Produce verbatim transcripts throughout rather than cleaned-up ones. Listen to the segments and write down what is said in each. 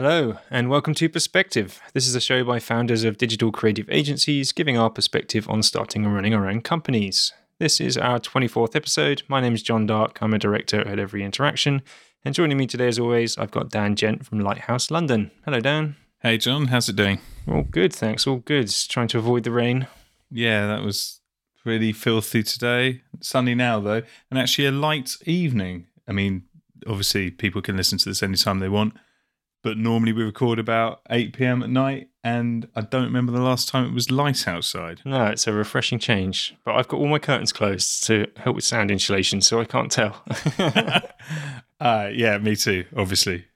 Hello, and welcome to Perspective. This is a show by founders of digital creative agencies giving our perspective on starting and running our own companies. This is our twenty-fourth episode. My name is John Dark. I'm a director at Every Interaction. And joining me today, as always, I've got Dan Gent from Lighthouse London. Hello, Dan. Hey, John. How's it doing? All good, thanks. All good. Trying to avoid the rain. Yeah, that was pretty filthy today. Sunny now, though, and actually a light evening. I mean, obviously, people can listen to this anytime they want. But normally we record about eight p.m. at night, and I don't remember the last time it was light outside. No, it's a refreshing change. But I've got all my curtains closed to help with sound insulation, so I can't tell. uh, yeah, me too, obviously.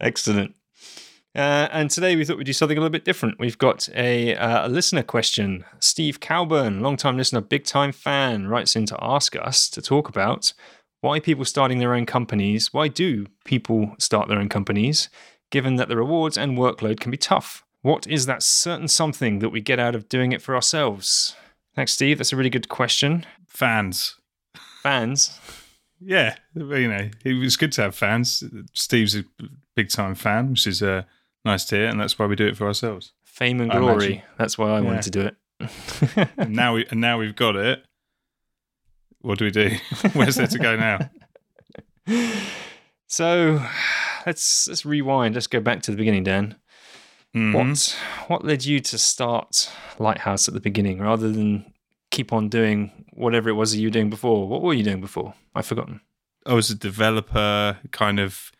Excellent. Uh, and today we thought we'd do something a little bit different. We've got a, uh, a listener question. Steve Calburn, long-time listener, big-time fan, writes in to ask us to talk about why people starting their own companies, why do people start their own companies, given that the rewards and workload can be tough? What is that certain something that we get out of doing it for ourselves? Thanks, Steve. That's a really good question. Fans. Fans? Yeah. You know, it was good to have fans. Steve's a big-time fan, which is uh, nice to hear, and that's why we do it for ourselves. Fame and glory. That's why I yeah. wanted to do it. and now we, And now we've got it. What do we do? Where's there to go now? So let's let's rewind. Let's go back to the beginning, Dan. Mm-hmm. What what led you to start Lighthouse at the beginning rather than keep on doing whatever it was that you were doing before? What were you doing before? I've forgotten. I was a developer, kind of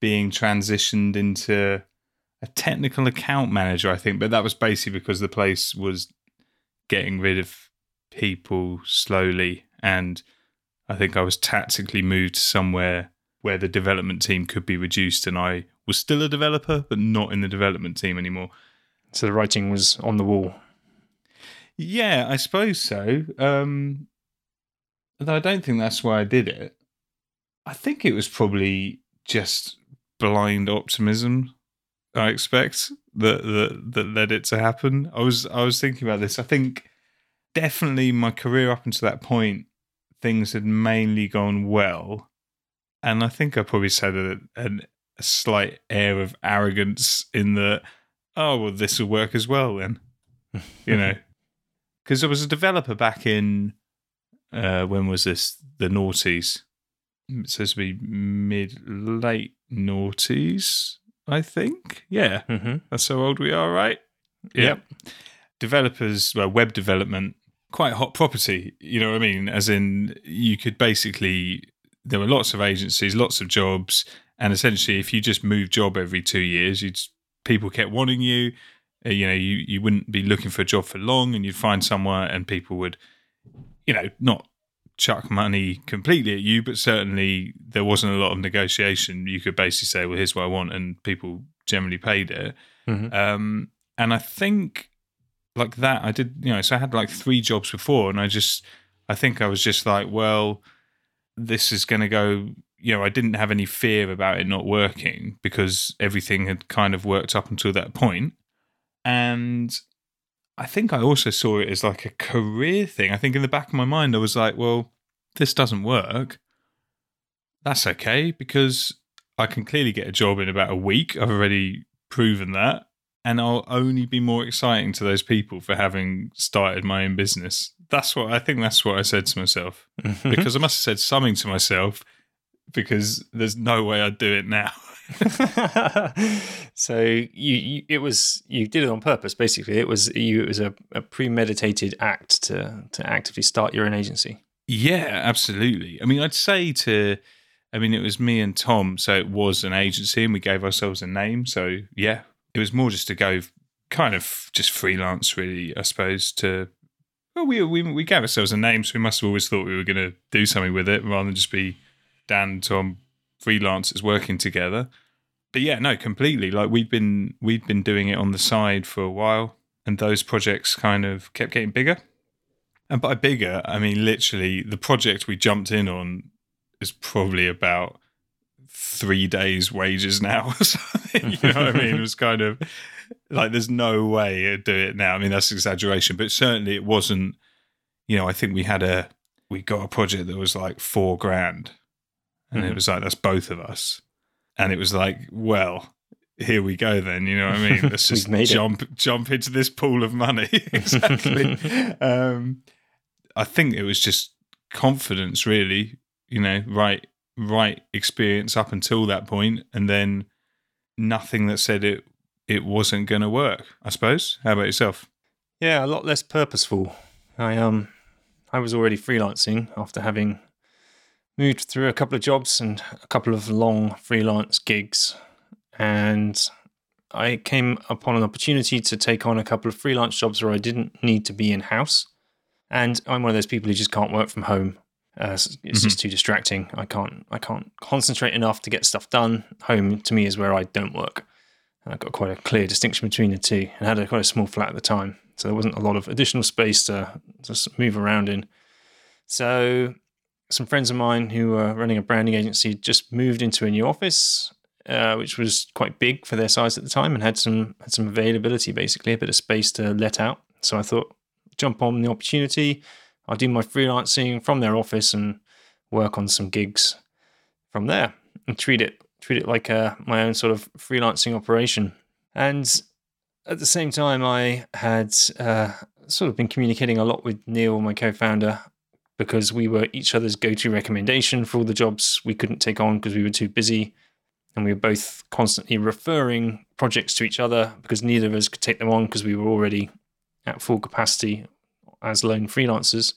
being transitioned into a technical account manager, I think. But that was basically because the place was getting rid of people slowly. And I think I was tactically moved somewhere where the development team could be reduced, and I was still a developer, but not in the development team anymore. So the writing was on the wall. Yeah, I suppose so. Um, although I don't think that's why I did it. I think it was probably just blind optimism, I expect, that that, that led it to happen. I was I was thinking about this. I think definitely my career up until that point, things had mainly gone well, and I think I probably said a, a, a slight air of arrogance in the, oh, well, this will work as well then, you know, because I was a developer back in, uh, when was this, the noughties, it's supposed to be mid-late noughties, I think, yeah, mm-hmm. That's how old we are, right? Yep. yep. Developers, well, web development, quite hot property, you know what I mean? As in, you could basically, there were lots of agencies, lots of jobs, and essentially if you just moved job every two years, you'd people kept wanting you, you know, you, you wouldn't be looking for a job for long, and you'd find somewhere and people would, you know, not chuck money completely at you, but certainly there wasn't a lot of negotiation. You could basically say, well, here's what I want, and people generally paid it. Mm-hmm. Um, and I think like that, I did, you know, so I had like three jobs before, and I just, I think I was just like, well, this is going to go, you know, I didn't have any fear about it not working because everything had kind of worked up until that point. And I think I also saw it as like a career thing. I think in the back of my mind, I was like, well, this doesn't work. That's okay, because I can clearly get a job in about a week. I've already proven that. And I'll only be more exciting to those people for having started my own business. That's what I think that's what I said to myself. Mm-hmm. Because I must have said something to myself, because there's no way I'd do it now. So you, you it was you did it on purpose, basically. It was you it was a, a premeditated act to to actively start your own agency. Yeah, absolutely. I mean I'd say to I mean it was me and Tom, so it was an agency and we gave ourselves a name, so yeah. It was more just to go kind of just freelance, really, I suppose, to, well, we we, we gave ourselves a name, so we must have always thought we were going to do something with it rather than just be Dan and Tom freelancers working together. But yeah, no, completely. Like we'd been, we'd been doing it on the side for a while, and those projects kind of kept getting bigger. And by bigger, I mean, literally, the project we jumped in on is probably about three days' wages now. You know what I mean? It was kind of like there's no way I'd do it now. I mean, that's exaggeration, but certainly it wasn't, you know, I think we had a, we got a project that was like four grand and mm-hmm. it was like, that's both of us. And it was like, well, here we go then, you know what I mean? Let's just jump it. jump into this pool of money. Exactly. um, I think it was just confidence, really, you know, right, right experience up until that point, and then nothing that said it it wasn't going to work, I suppose. How about yourself? Yeah, a lot less purposeful. I um, I was already freelancing after having moved through a couple of jobs and a couple of long freelance gigs. And I came upon an opportunity to take on a couple of freelance jobs where I didn't need to be in-house. And I'm one of those people who just can't work from home. Uh, it's mm-hmm. just too distracting. I can't I can't concentrate enough to get stuff done. Home, to me, is where I don't work. And I've got quite a clear distinction between the two. And I had a quite a small flat at the time, so there wasn't a lot of additional space to just move around in. So some friends of mine who were running a branding agency just moved into a new office, Uh, which was quite big for their size at the time, and had some had some availability, basically, a bit of space to let out. So I thought, jump on the opportunity. I'll do my freelancing from their office and work on some gigs from there, and treat it treat it like a, my own sort of freelancing operation. And at the same time, I had uh, sort of been communicating a lot with Neil, my co-founder, because we were each other's go-to recommendation for all the jobs we couldn't take on because we were too busy. And we were both constantly referring projects to each other because neither of us could take them on because we were already at full capacity as lone freelancers.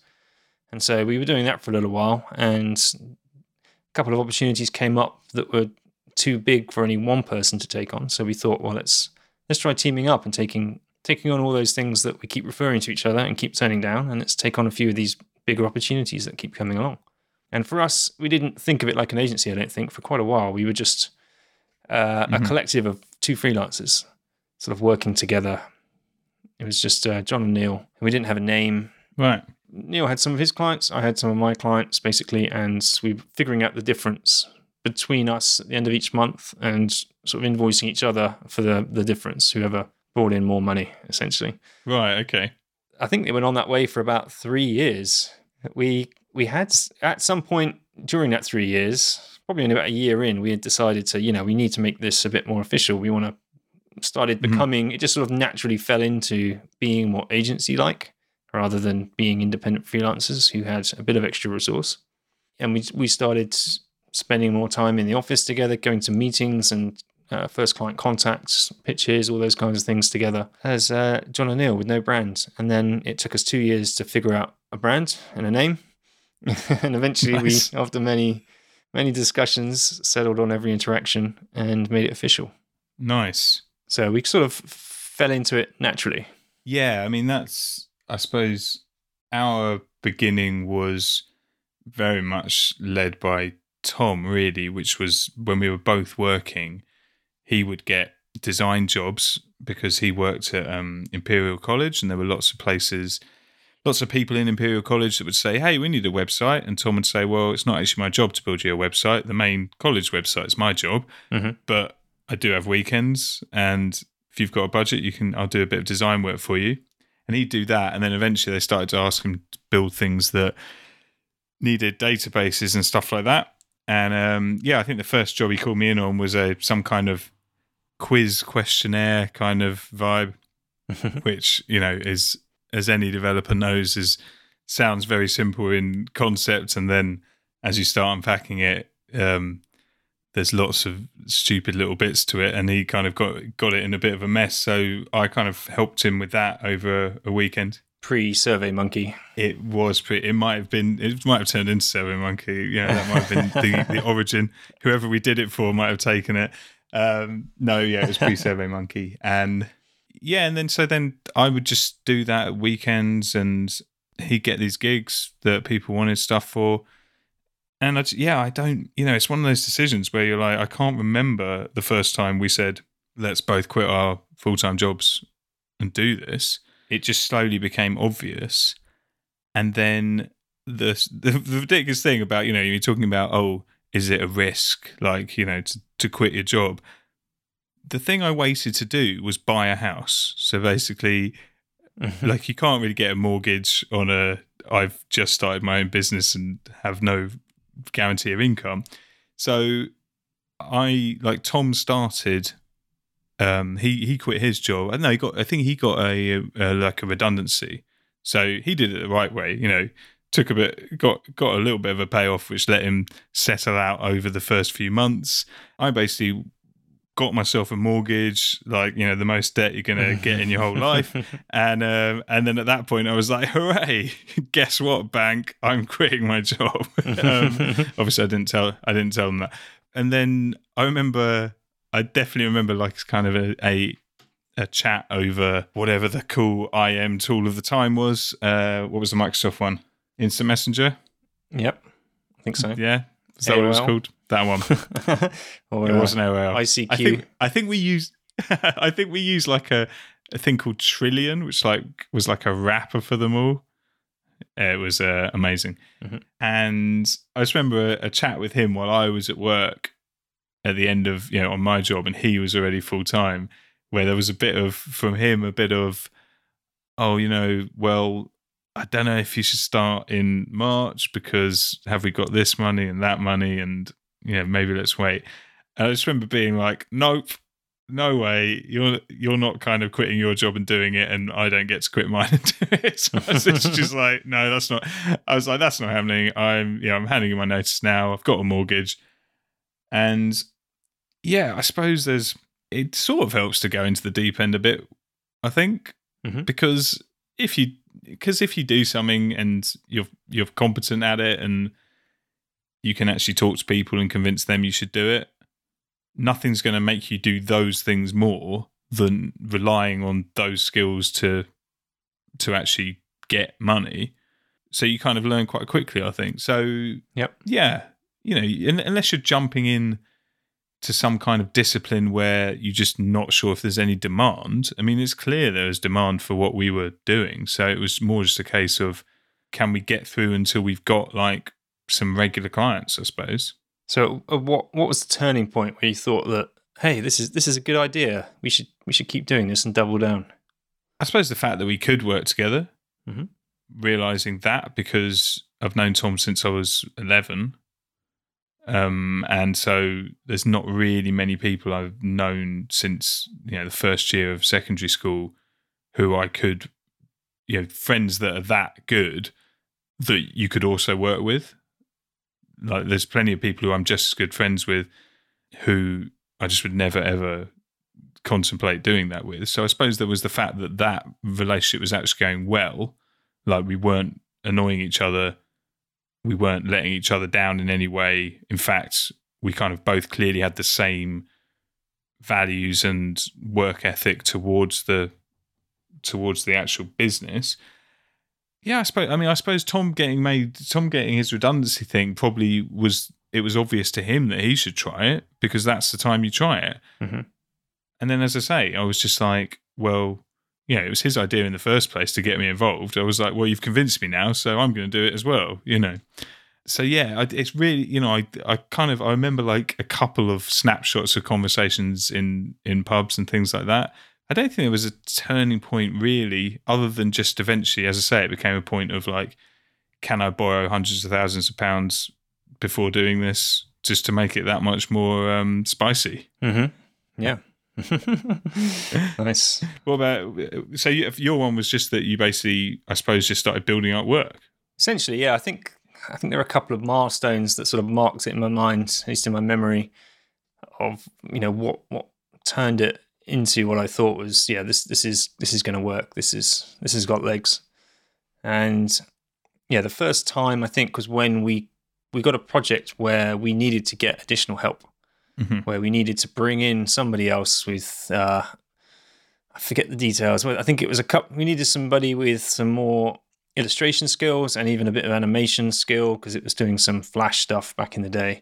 And so we were doing that for a little while, and a couple of opportunities came up that were too big for any one person to take on. So we thought, well, let's let's try teaming up and taking taking on all those things that we keep referring to each other and keep turning down, and let's take on a few of these bigger opportunities that keep coming along. And for us, we didn't think of it like an agency, I don't think, for quite a while. We were just Uh, mm-hmm. a collective of two freelancers sort of working together. It was just uh, John and Neil, and we didn't have a name. Right. Neil had some of his clients, I had some of my clients, basically, and we were figuring out the difference between us at the end of each month and sort of invoicing each other for the, the difference, whoever brought in more money, essentially. Right, okay. I think they went on that way for about three years. We we had, at some point during that three years... probably in about a year in, we had decided to, you know, we need to make this a bit more official. We want to started becoming, mm-hmm. it just sort of naturally fell into being more agency-like rather than being independent freelancers who had a bit of extra resource. And we we started spending more time in the office together, going to meetings and uh, first client contacts, pitches, all those kinds of things together as uh, John and Neil with no brand. And then it took us two years to figure out a brand and a name. And eventually nice. we, after many... Many discussions, settled on Every Interaction and made it official. Nice. So we sort of fell into it naturally. Yeah, I mean, that's, I suppose, our beginning was very much led by Tom, really, which was when we were both working, he would get design jobs because he worked at um, Imperial College, and there were lots of places... Lots of people in Imperial College that would say, hey, we need a website. And Tom would say, well, it's not actually my job to build you a website. The main college website is my job. Mm-hmm. But I do have weekends. And if you've got a budget, you can. I'll do a bit of design work for you. And he'd do that. And then eventually they started to ask him to build things that needed databases and stuff like that. And um, yeah, I think the first job he called me in on was a some kind of quiz questionnaire kind of vibe, which, you know, is... as any developer knows, is sounds very simple in concept, and then as you start unpacking it, um, there's lots of stupid little bits to it, and he kind of got got it in a bit of a mess, so I kind of helped him with that over a weekend. Pre-Survey Monkey. It was pre... It might have been... It might have turned into Survey Monkey. Yeah, that might have been the, the origin. Whoever we did it for might have taken it. Um, no, yeah, it was pre-Survey Monkey, and... Yeah, and then so then I would just do that at weekends, and he'd get these gigs that people wanted stuff for. And I, yeah, I don't, you know, it's one of those decisions where you're like, I can't remember the first time we said, let's both quit our full-time jobs and do this. It just slowly became obvious. And then the, the, the ridiculous thing about, you know, you're talking about, oh, is it a risk, like, you know, to, to quit your job? The thing I waited to do was buy a house. So basically, mm-hmm. like you can't really get a mortgage on a, I've just started my own business and have no guarantee of income. So I like Tom started. Um, he he quit his job. I know he got. I think he got a, a like a redundancy. So he did it the right way. You know, took a bit, got got a little bit of a payoff, which let him settle out over the first few months. I basically got myself a mortgage, like, you know, the most debt you're gonna get in your whole life. And um, and then at that point I was like, hooray, guess what, bank, I'm quitting my job. um, obviously I didn't tell I didn't tell them that. And then I remember I definitely remember like kind of a a, a chat over whatever the cool I M tool of the time was. Uh, what was the Microsoft one? Instant Messenger? Yep. I think so. Yeah. Is that A O L? What it was called? That one. Or, it wasn't A O L. I C Q. I think, I think we used I think we used like a, a thing called Trillion, which like was like a wrapper for them all. It was uh, amazing. Mm-hmm. And I just remember a, a chat with him while I was at work at the end of, you know, on my job, and he was already full time, where there was a bit of, from him, a bit of, oh, you know, well, I don't know if you should start in March because have we got this money and that money and, you know, maybe let's wait. And I just remember being like, nope, no way. You're you're not kind of quitting your job and doing it, and I don't get to quit mine and do it. So I was just like, no, that's not. I was like, that's not happening. I'm, you know, I'm handing you my notice now. I've got a mortgage. And yeah, I suppose there's, it sort of helps to go into the deep end a bit, I think, mm-hmm. because if you, Because if you do something and you're you're competent at it and you can actually talk to people and convince them you should do it, nothing's going to make you do those things more than relying on those skills to to actually get money. So you kind of learn quite quickly, I think. So yep. yeah, you know, unless you're jumping in to some kind of discipline where you're just not sure if there's any demand. I mean, it's clear there was demand for what we were doing. So it was more just a case of, can we get through until we've got like some regular clients, I suppose. So uh, what what was the turning point where you thought that, hey, this is this is a good idea. We should we should keep doing this and double down? I suppose the fact that we could work together, mm-hmm. realizing that, because I've known Tom since I was eleven. Um, and so there's not really many people I've known since, you know, the first year of secondary school who I could, you know, friends that are that good that you could also work with. Like, there's plenty of people who I'm just as good friends with who I just would never, ever contemplate doing that with. So I suppose there was the fact that that relationship was actually going well. Like, we weren't annoying each other. We weren't letting each other down in any way. In fact, we kind of both clearly had the same values and work ethic towards the towards the actual business. Yeah, I suppose. I mean, I suppose Tom getting made, Tom getting his redundancy thing probably was. It was obvious to him that he should try it because that's the time you try it. Mm-hmm. And then, as I say, I was just like, well, you know, it was his idea in the first place to get me involved. I was like, well, you've convinced me now, so I'm going to do it as well, you know. So, yeah, it's really, you know, I I kind of, I remember like a couple of snapshots of conversations in, in pubs and things like that. I don't think there was a turning point really, other than just eventually, as I say, it became a point of like, can I borrow hundreds of thousands of pounds before doing this just to make it that much more um, spicy? Mm-hmm. Yeah. Nice. What about, so you, your one was just that you basically, I suppose, just started building up work. Essentially, yeah. I think I think there are a couple of milestones that sort of marked it in my mind, at least in my memory, of, you know, what what turned it into what I thought was, yeah, this this is this is going to work. This is this has got legs. And yeah, the first time I think was when we we got a project where we needed to get additional help. Mm-hmm. Where we needed to bring in somebody else with, uh, I forget the details. I think it was a couple, we needed somebody with some more illustration skills and even a bit of animation skill because it was doing some Flash stuff back in the day.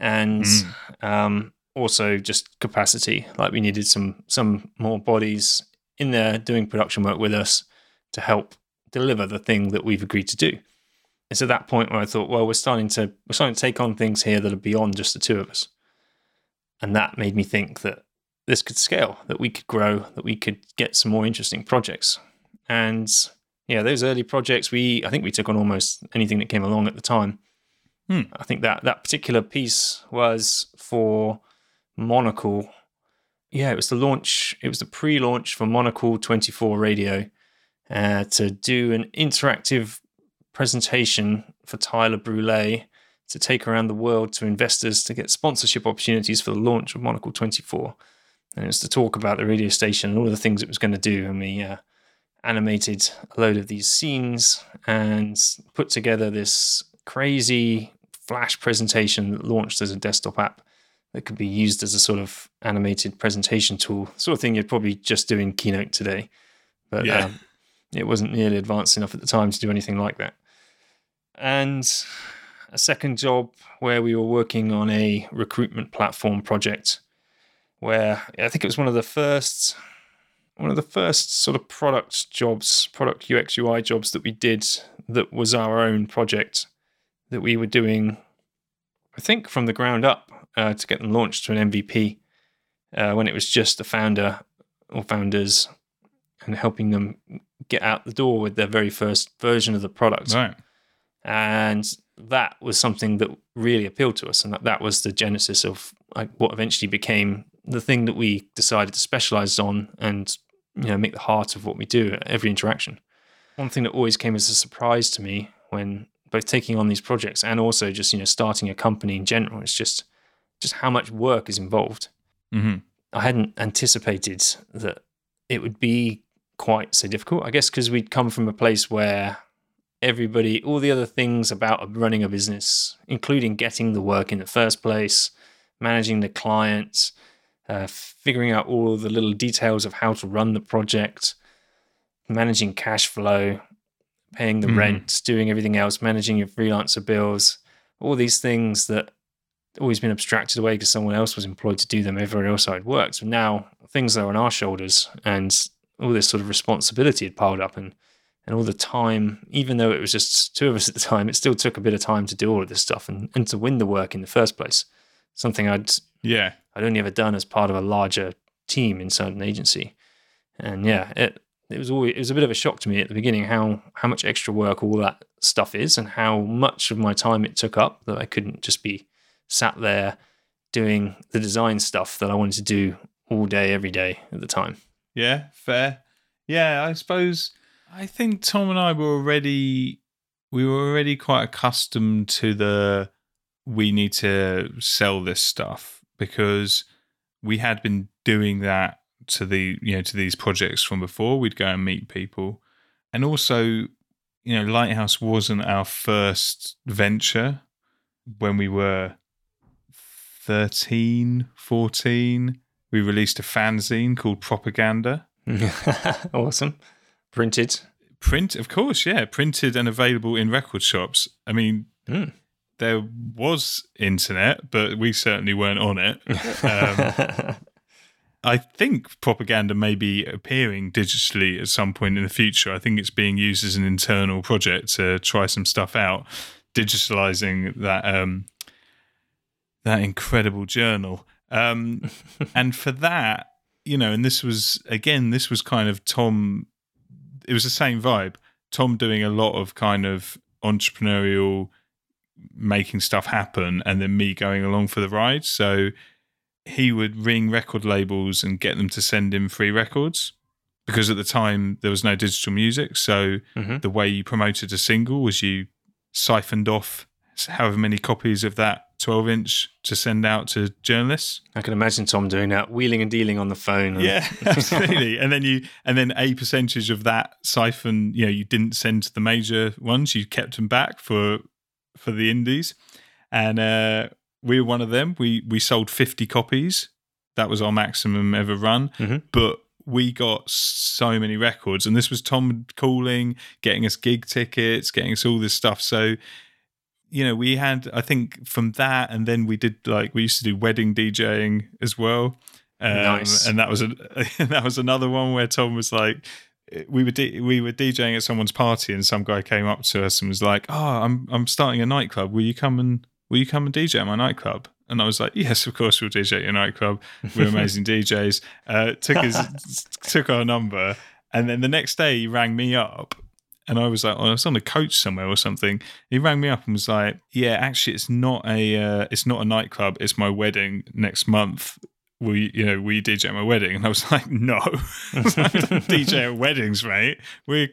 And mm. um, also just capacity. Like, we needed some, some more bodies in there doing production work with us to help deliver the thing that we've agreed to do. It's at that point where I thought, well, we're starting to, we're starting to take on things here that are beyond just the two of us. And that made me think that this could scale, that we could grow, that we could get some more interesting projects. And yeah, those early projects, we I think we took on almost anything that came along at the time. Hmm. I think that that particular piece was for Monocle. Yeah, it was the launch. It was the pre-launch for Monocle twenty-four radio uh, to do an interactive presentation for Tyler Brulee to take around the world to investors to get sponsorship opportunities for the launch of Monocle twenty-four. And it was to talk about the radio station and all of the things it was going to do. And we uh, animated a load of these scenes and put together this crazy flash presentation that launched as a desktop app that could be used as a sort of animated presentation tool, sort of thing you'd probably just do in Keynote today. But yeah. um, it wasn't nearly advanced enough at the time to do anything like that. And a second job where we were working on a recruitment platform project where I think it was one of the first one of the first sort of product jobs, product U X U I jobs that we did that was our own project that we were doing, I think, from the ground up uh, to get them launched to an M V P uh, when it was just a founder or founders and helping them get out the door with their very first version of the product. Right. And that was something that really appealed to us. And that, that was the genesis of like, what eventually became the thing that we decided to specialize on and, you know, make the heart of what we do at Every Interaction. One thing that always came as a surprise to me when both taking on these projects and also just, you know, starting a company in general, it's just, just how much work is involved. Mm-hmm. I hadn't anticipated that it would be quite so difficult, I guess, because we'd come from a place where everybody, all the other things about running a business, including getting the work in the first place, managing the clients, uh, figuring out all the little details of how to run the project, managing cash flow, paying the mm. rent, doing everything else, managing your freelancer bills, all these things that always been abstracted away because someone else was employed to do them, everywhere else I'd worked. So now things are on our shoulders and all this sort of responsibility had piled up and And all the time, even though it was just two of us at the time, it still took a bit of time to do all of this stuff and, and to win the work in the first place. Something I'd yeah I'd only ever done as part of a larger team inside an agency. And yeah, it it was always, it was a bit of a shock to me at the beginning how how much extra work all that stuff is and how much of my time it took up that I couldn't just be sat there doing the design stuff that I wanted to do all day, every day at the time. Yeah, fair. Yeah, I suppose. I think Tom and I were already we were already quite accustomed to the we need to sell this stuff because we had been doing that to the you know to these projects from before. We'd go and meet people, and also you know Lighthouse wasn't our first venture. When we were thirteen, fourteen, we released a fanzine called Propaganda. Awesome. Printed. Print, of course, yeah. Printed and available in record shops. I mean, mm. there was internet, but we certainly weren't on it. Um, I think Propaganda may be appearing digitally at some point in the future. I think it's being used as an internal project to try some stuff out, digitalizing that um, that incredible journal. Um, and for that, you know, and this was, again, this was kind of Tom... It was the same vibe. Tom doing a lot of kind of entrepreneurial, making stuff happen, and then me going along for the ride. So he would ring record labels and get them to send him free records because at the time there was no digital music. So mm-hmm. the way you promoted a single was you siphoned off however many copies of that twelve inch to send out to journalists. I can imagine Tom doing that, wheeling and dealing on the phone. Or... Yeah, absolutely. and then you, and then a percentage of that siphon, you know, you didn't send to the major ones. You kept them back for for the indies, and uh, we were one of them. We we sold fifty copies. That was our maximum ever run. Mm-hmm. But we got so many records, and this was Tom calling, getting us gig tickets, getting us all this stuff. So. You know, we had, I think, from that, and then we did like we used to do wedding DJing as well. Um, nice. And that was a, that was another one where Tom was like, we were D- we were DJing at someone's party, and some guy came up to us and was like, "Oh, I'm I'm starting a nightclub. Will you come and will you come and D J at my nightclub?" And I was like, "Yes, of course, we'll D J at your nightclub. We're amazing D Js." Uh, took his took our number, and then the next day he rang me up. and I was like, oh, I was on a coach somewhere or something. He rang me up and was like, yeah, actually, it's not a, uh, it's not a nightclub. It's my wedding next month. Will you, you know, will you D J at my wedding? And I was like, no, I was like, I don't D J at weddings, mate. We're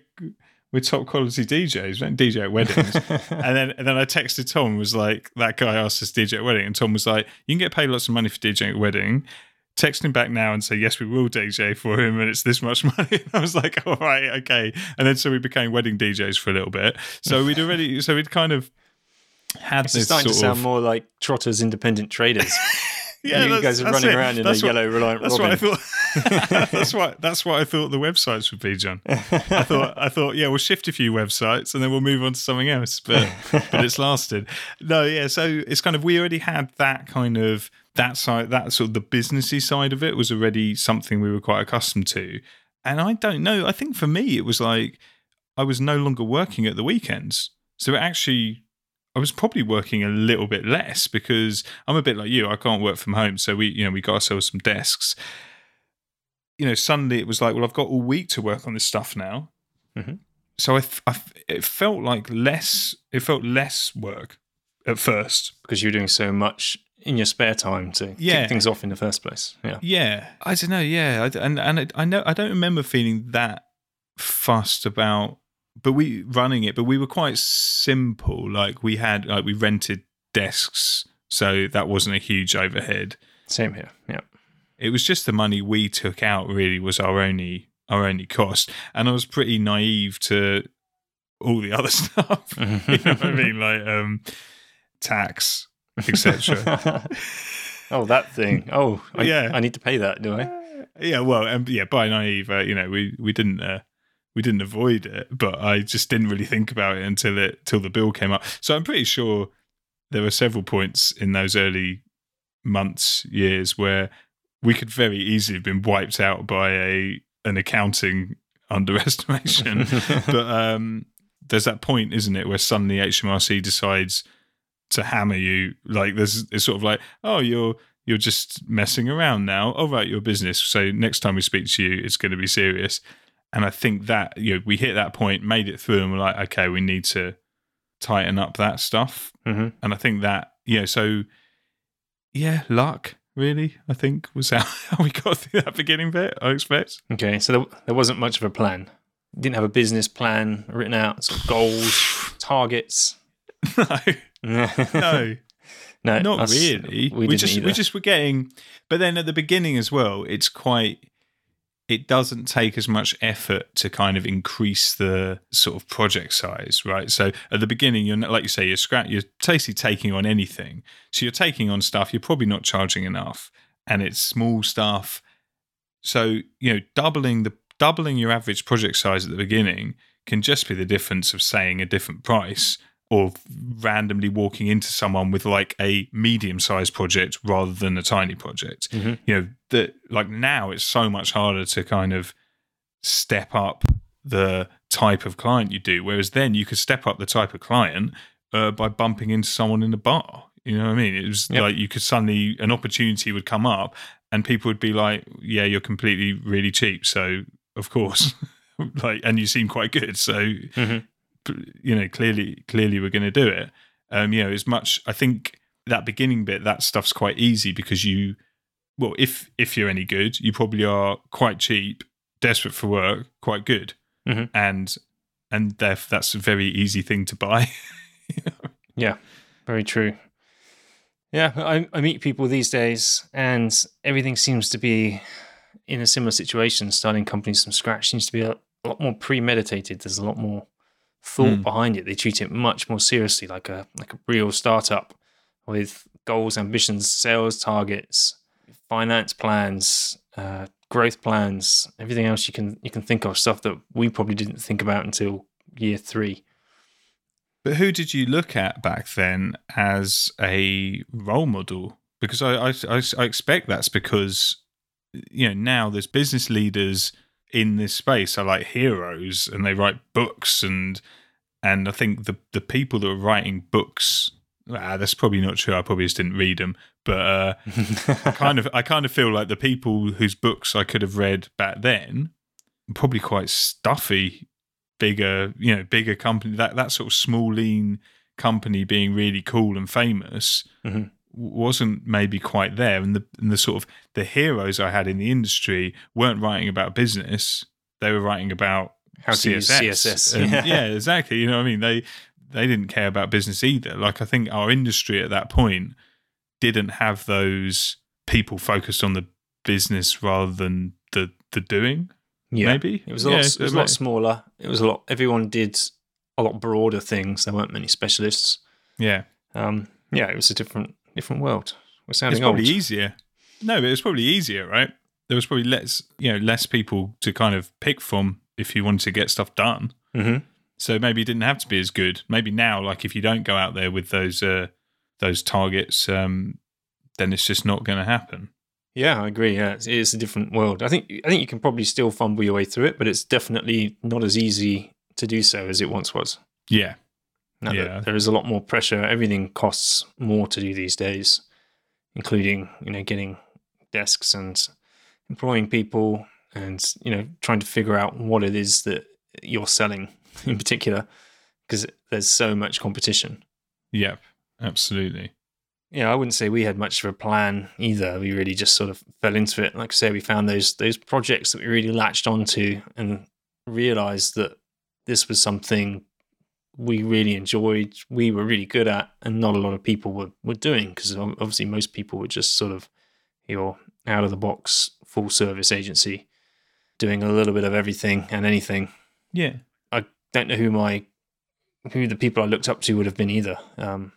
we're top quality D Js. We don't D J at weddings. and then and then I texted Tom and was like, that guy asked us to D J at a wedding, and Tom was like, you can get paid lots of money for DJing at a wedding. Text him back now and say, yes, we will D J for him, and it's this much money. I was like, all right, okay. And then so we became wedding D Js for a little bit. So we'd already, so we'd kind of had this, this starting sort to sound of, more like Trotters Independent Traders. Yeah, you guys are running it. around in that's a what, yellow Reliant that's Robin. What I thought. that's what that's what I thought the websites would be, John. I thought I thought yeah, we'll shift a few websites and then we'll move on to something else. But but it's lasted. No, yeah. So it's kind of, we already had that kind of that side, that sort of the businessy side of it was already something we were quite accustomed to. And I don't know. I think for me it was like I was no longer working at the weekends, so it actually. I was probably working a little bit less because I'm a bit like you. I can't work from home. So we, you know, we got ourselves some desks. You know, suddenly it was like, well, I've got all week to work on this stuff now. Mm-hmm. So I, I, it felt like less, it felt less work at first. Because you're doing so much in your spare time to yeah. kick things off in the first place. Yeah. Yeah. I don't know. Yeah. And, and I, I know, I don't remember feeling that fussed about, but we running it, but we were quite simple. Like we had, like we rented desks. So that wasn't a huge overhead. Same here. Yeah. It was just the money we took out really was our only, our only cost. And I was pretty naive to all the other stuff. You know what I mean? Like, um, tax, et cetera. Oh, that thing. Oh I, yeah. I need to pay that. Do I? Yeah. Well, um, yeah, by naive, uh, you know, we, we didn't, uh, We didn't avoid it, but I just didn't really think about it until it till the bill came up. So I'm pretty sure there were several points in those early months, years where we could very easily have been wiped out by a an accounting underestimation. But um, there's that point, isn't it, where suddenly H M R C decides to hammer you. Like there's it's sort of like, oh, you're you're just messing around now. All right, your business. So next time we speak to you, it's going to be serious. And I think that, you know, we hit that point, made it through, and we're like, okay, we need to tighten up that stuff. Mm-hmm. And I think that, you know, so, yeah, luck, really, I think, was how, how we got through that beginning bit, I expect. Okay, so there, there wasn't much of a plan. You didn't have a business plan written out, sort of goals, targets? No. No. No. Not us, really. We, we just either. We just were getting... But then at the beginning as well, it's quite... it doesn't take as much effort to kind of increase the sort of project size, right? So at the beginning, you're like you say, you're scrap, you're basically taking on anything. So you're taking on stuff, you're probably not charging enough, and it's small stuff. So, you know, doubling the doubling your average project size at the beginning can just be the difference of saying a different price or randomly walking into someone with like a medium-sized project rather than a tiny project. Mm-hmm. You know, that like now it's so much harder to kind of step up the type of client you do, whereas then you could step up the type of client uh, by bumping into someone in a bar. You know what I mean? It was yep. like you could suddenly, an opportunity would come up and people would be like, yeah, you're completely really cheap, so of course. Like, and you seem quite good, so... Mm-hmm. You know, clearly, clearly, we're going to do it. Um, you know, as much. I think that beginning bit, that stuff's quite easy because you, well, if if you're any good, you probably are quite cheap, desperate for work, quite good, mm-hmm. and and therefore that's a very easy thing to buy. You know? Yeah, very true. Yeah, I, I meet people these days, and everything seems to be in a similar situation. Starting companies from scratch seems to be a lot more premeditated. There's a lot more thought mm. behind it. They treat it much more seriously, like a like a real startup with goals, ambitions, sales targets, finance plans, uh, growth plans, everything else you can you can think of, stuff that we probably didn't think about until year three. But who did you look at back then as a role model? Because I I, I, I expect that's because, you know, now there's business leaders in this space are like heroes and they write books, and and I think the the people that are writing books, ah, that's probably not true, I probably just didn't read them, but uh, I kind of I kind of feel like the people whose books I could have read back then, probably quite stuffy bigger, you know, bigger company, that, that sort of small, lean company being really cool and famous mm-hmm. wasn't maybe quite there. And the, and the sort of the heroes I had in the industry weren't writing about business. They were writing about how to C S S. Use C S S. And, yeah. yeah, exactly. You know what I mean? They, they didn't care about business either. Like, I think our industry at that point didn't have those people focused on the business rather than the, the doing. Yeah. Maybe it was a lot. Yeah, it was a lot smaller. It was a lot. Everyone did a lot broader things. There weren't many specialists. Yeah. Um. Yeah. It was a different, different world. We're sounding old. It's probably easier. No, but it was probably easier, right? There was probably less, you know, less people to kind of pick from if you wanted to get stuff done. Mm-hmm. So maybe it didn't have to be as good. Maybe now, like, if you don't go out there with those, uh, those targets, um, then it's just not going to happen. Yeah, I agree. Yeah, it's, it's a different world. I think I think you can probably still fumble your way through it, but it's definitely not as easy to do so as it once was. Yeah. Now yeah. There is a lot more pressure. Everything costs more to do these days, including, you know, getting desks and employing people and, you know, trying to figure out what it is that you're selling in particular, because there's so much competition. Yep, absolutely. Yeah, I wouldn't say we had much of a plan either. We really just sort of fell into it. Like I say, we found those those projects that we really latched onto and realized that this was something we really enjoyed, we were really good at, and not a lot of people were, were doing, because obviously most people were just sort of your out-of-the-box full-service agency doing a little bit of everything and anything. Yeah. I don't know who my who the people I looked up to would have been either. Um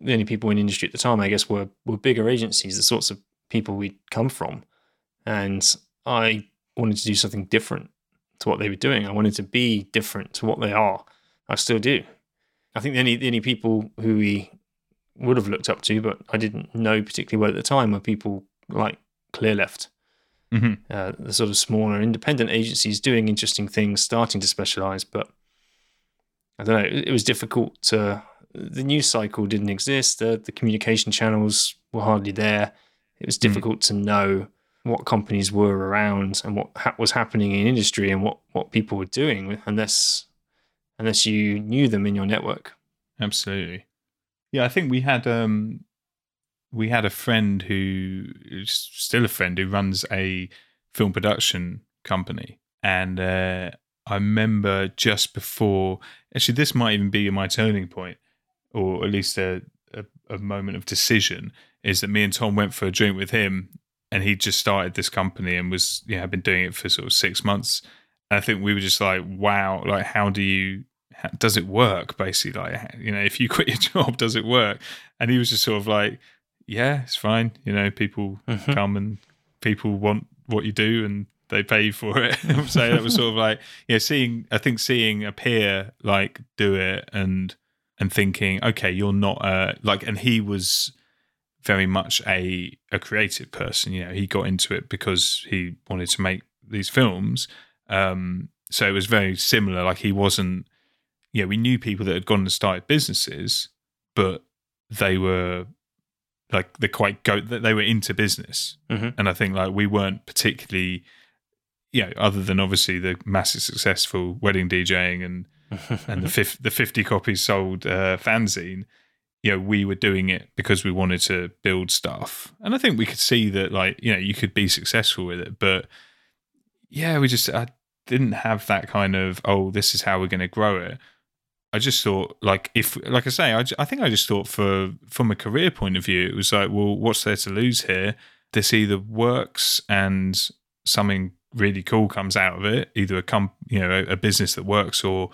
The only people in industry at the time, I guess, were were bigger agencies, the sorts of people we'd come from. And I wanted to do something different to what they were doing. I wanted to be different to what they are. I still do. I think the only, the only people who we would have looked up to, but I didn't know particularly well at the time, were people like ClearLeft, mm-hmm. uh, the sort of smaller independent agencies doing interesting things, starting to specialise. But I don't know, it, it was difficult to... The news cycle didn't exist. The, the communication channels were hardly there. It was difficult mm. to know what companies were around and what ha- was happening in industry and what, what people were doing unless unless you knew them in your network. Absolutely. Yeah, I think we had um we had a friend who still a friend who runs a film production company, and uh, I remember just before actually this might even be my turning point, or at least a, a, a moment of decision, is that me and Tom went for a drink with him, and he just started this company and was, you know, had been doing it for sort of six months. And I think we were just like, wow, like, how do you, how, does it work? Basically, like, you know, if you quit your job, does it work? And he was just sort of like, yeah, it's fine. You know, people mm-hmm. come and people want what you do and they pay for it. So that was sort of like, yeah, seeing, I think seeing a peer like do it and, and thinking, okay, you're not uh, like, and he was very much a a creative person. You know, he got into it because he wanted to make these films. Um, so it was very similar. Like, he wasn't, yeah, we knew people that had gone and started businesses, but they were like they're quite go they were into business, mm-hmm. and I think like we weren't particularly, you know, other than obviously the massive successful wedding DJing and. and the fifty, the fifty copies sold uh, fanzine, you know, we were doing it because we wanted to build stuff. And I think we could see that, like, you know, you could be successful with it. But, yeah, we just, I didn't have that kind of, oh, this is how we're going to grow it. I just thought, like, if, like I say, I, I think I just thought for, from a career point of view, it was like, well, what's there to lose here? This either works and something really cool comes out of it, either a comp, you know, a, a business that works or,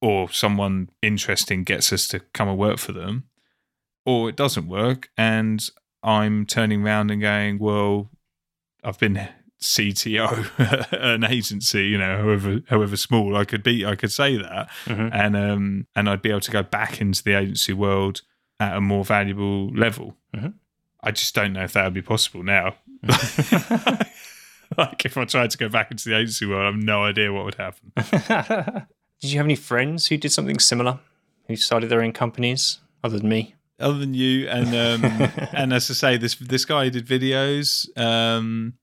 or someone interesting gets us to come and work for them, or it doesn't work. And I'm turning around and going, well, I've been C T O at an agency, you know, however, however small I could be, I could say that. Mm-hmm. And, um, and I'd be able to go back into the agency world at a more valuable level. Mm-hmm. I just don't know if that would be possible now. Like, if I tried to go back into the agency world, I have no idea what would happen. Did you have any friends who did something similar, who started their own companies, other than me? Other than you, and um, and as I say, this this guy did videos. Um,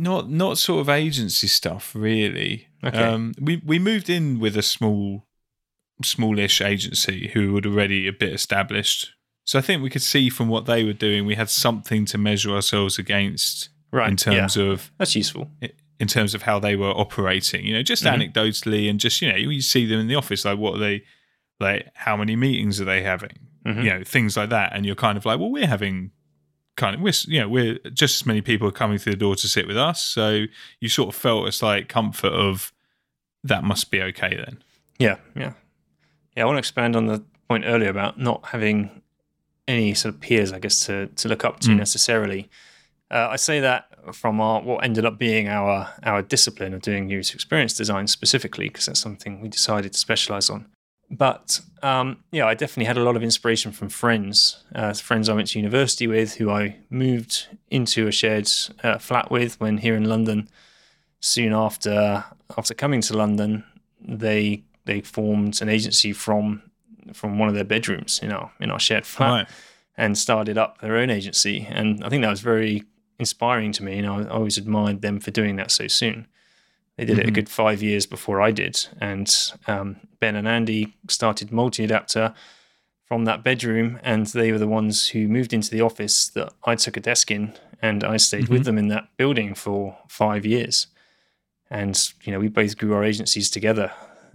Not not sort of agency stuff, really. Okay. Um, we we moved in with a small, smallish agency who were already a bit established. So I think we could see from what they were doing, we had something to measure ourselves against. Right. In terms yeah. of that's useful. In terms of how they were operating, you know, just mm-hmm. anecdotally, and just, you know, you see them in the office, like what are they, like how many meetings are they having, mm-hmm. you know, things like that, and you're kind of like, well, we're having. Kind of, we're, you know, we're just as many people are coming through the door to sit with us, so you sort of felt a slight comfort of that must be okay then. Yeah, yeah, yeah. I want to expand on the point earlier about not having any sort of peers, I guess, to to look up to mm. necessarily. Uh, I say that from our what ended up being our our discipline of doing user experience design specifically, because that's something we decided to specialize on. But um, yeah, I definitely had a lot of inspiration from friends, uh, friends I went to university with, who I moved into a shared uh, flat with when here in London. Soon after after coming to London, they they formed an agency from from one of their bedrooms in our in our shared flat, right. and started up their own agency. And I think that was very inspiring to me, and I always admired them for doing that so soon. They did mm-hmm. it a good five years before I did. And um, Ben and Andy started multi-adapter from that bedroom, and they were the ones who moved into the office that I took a desk in, and I stayed mm-hmm. with them in that building for five years. And, you know, we both grew our agencies together.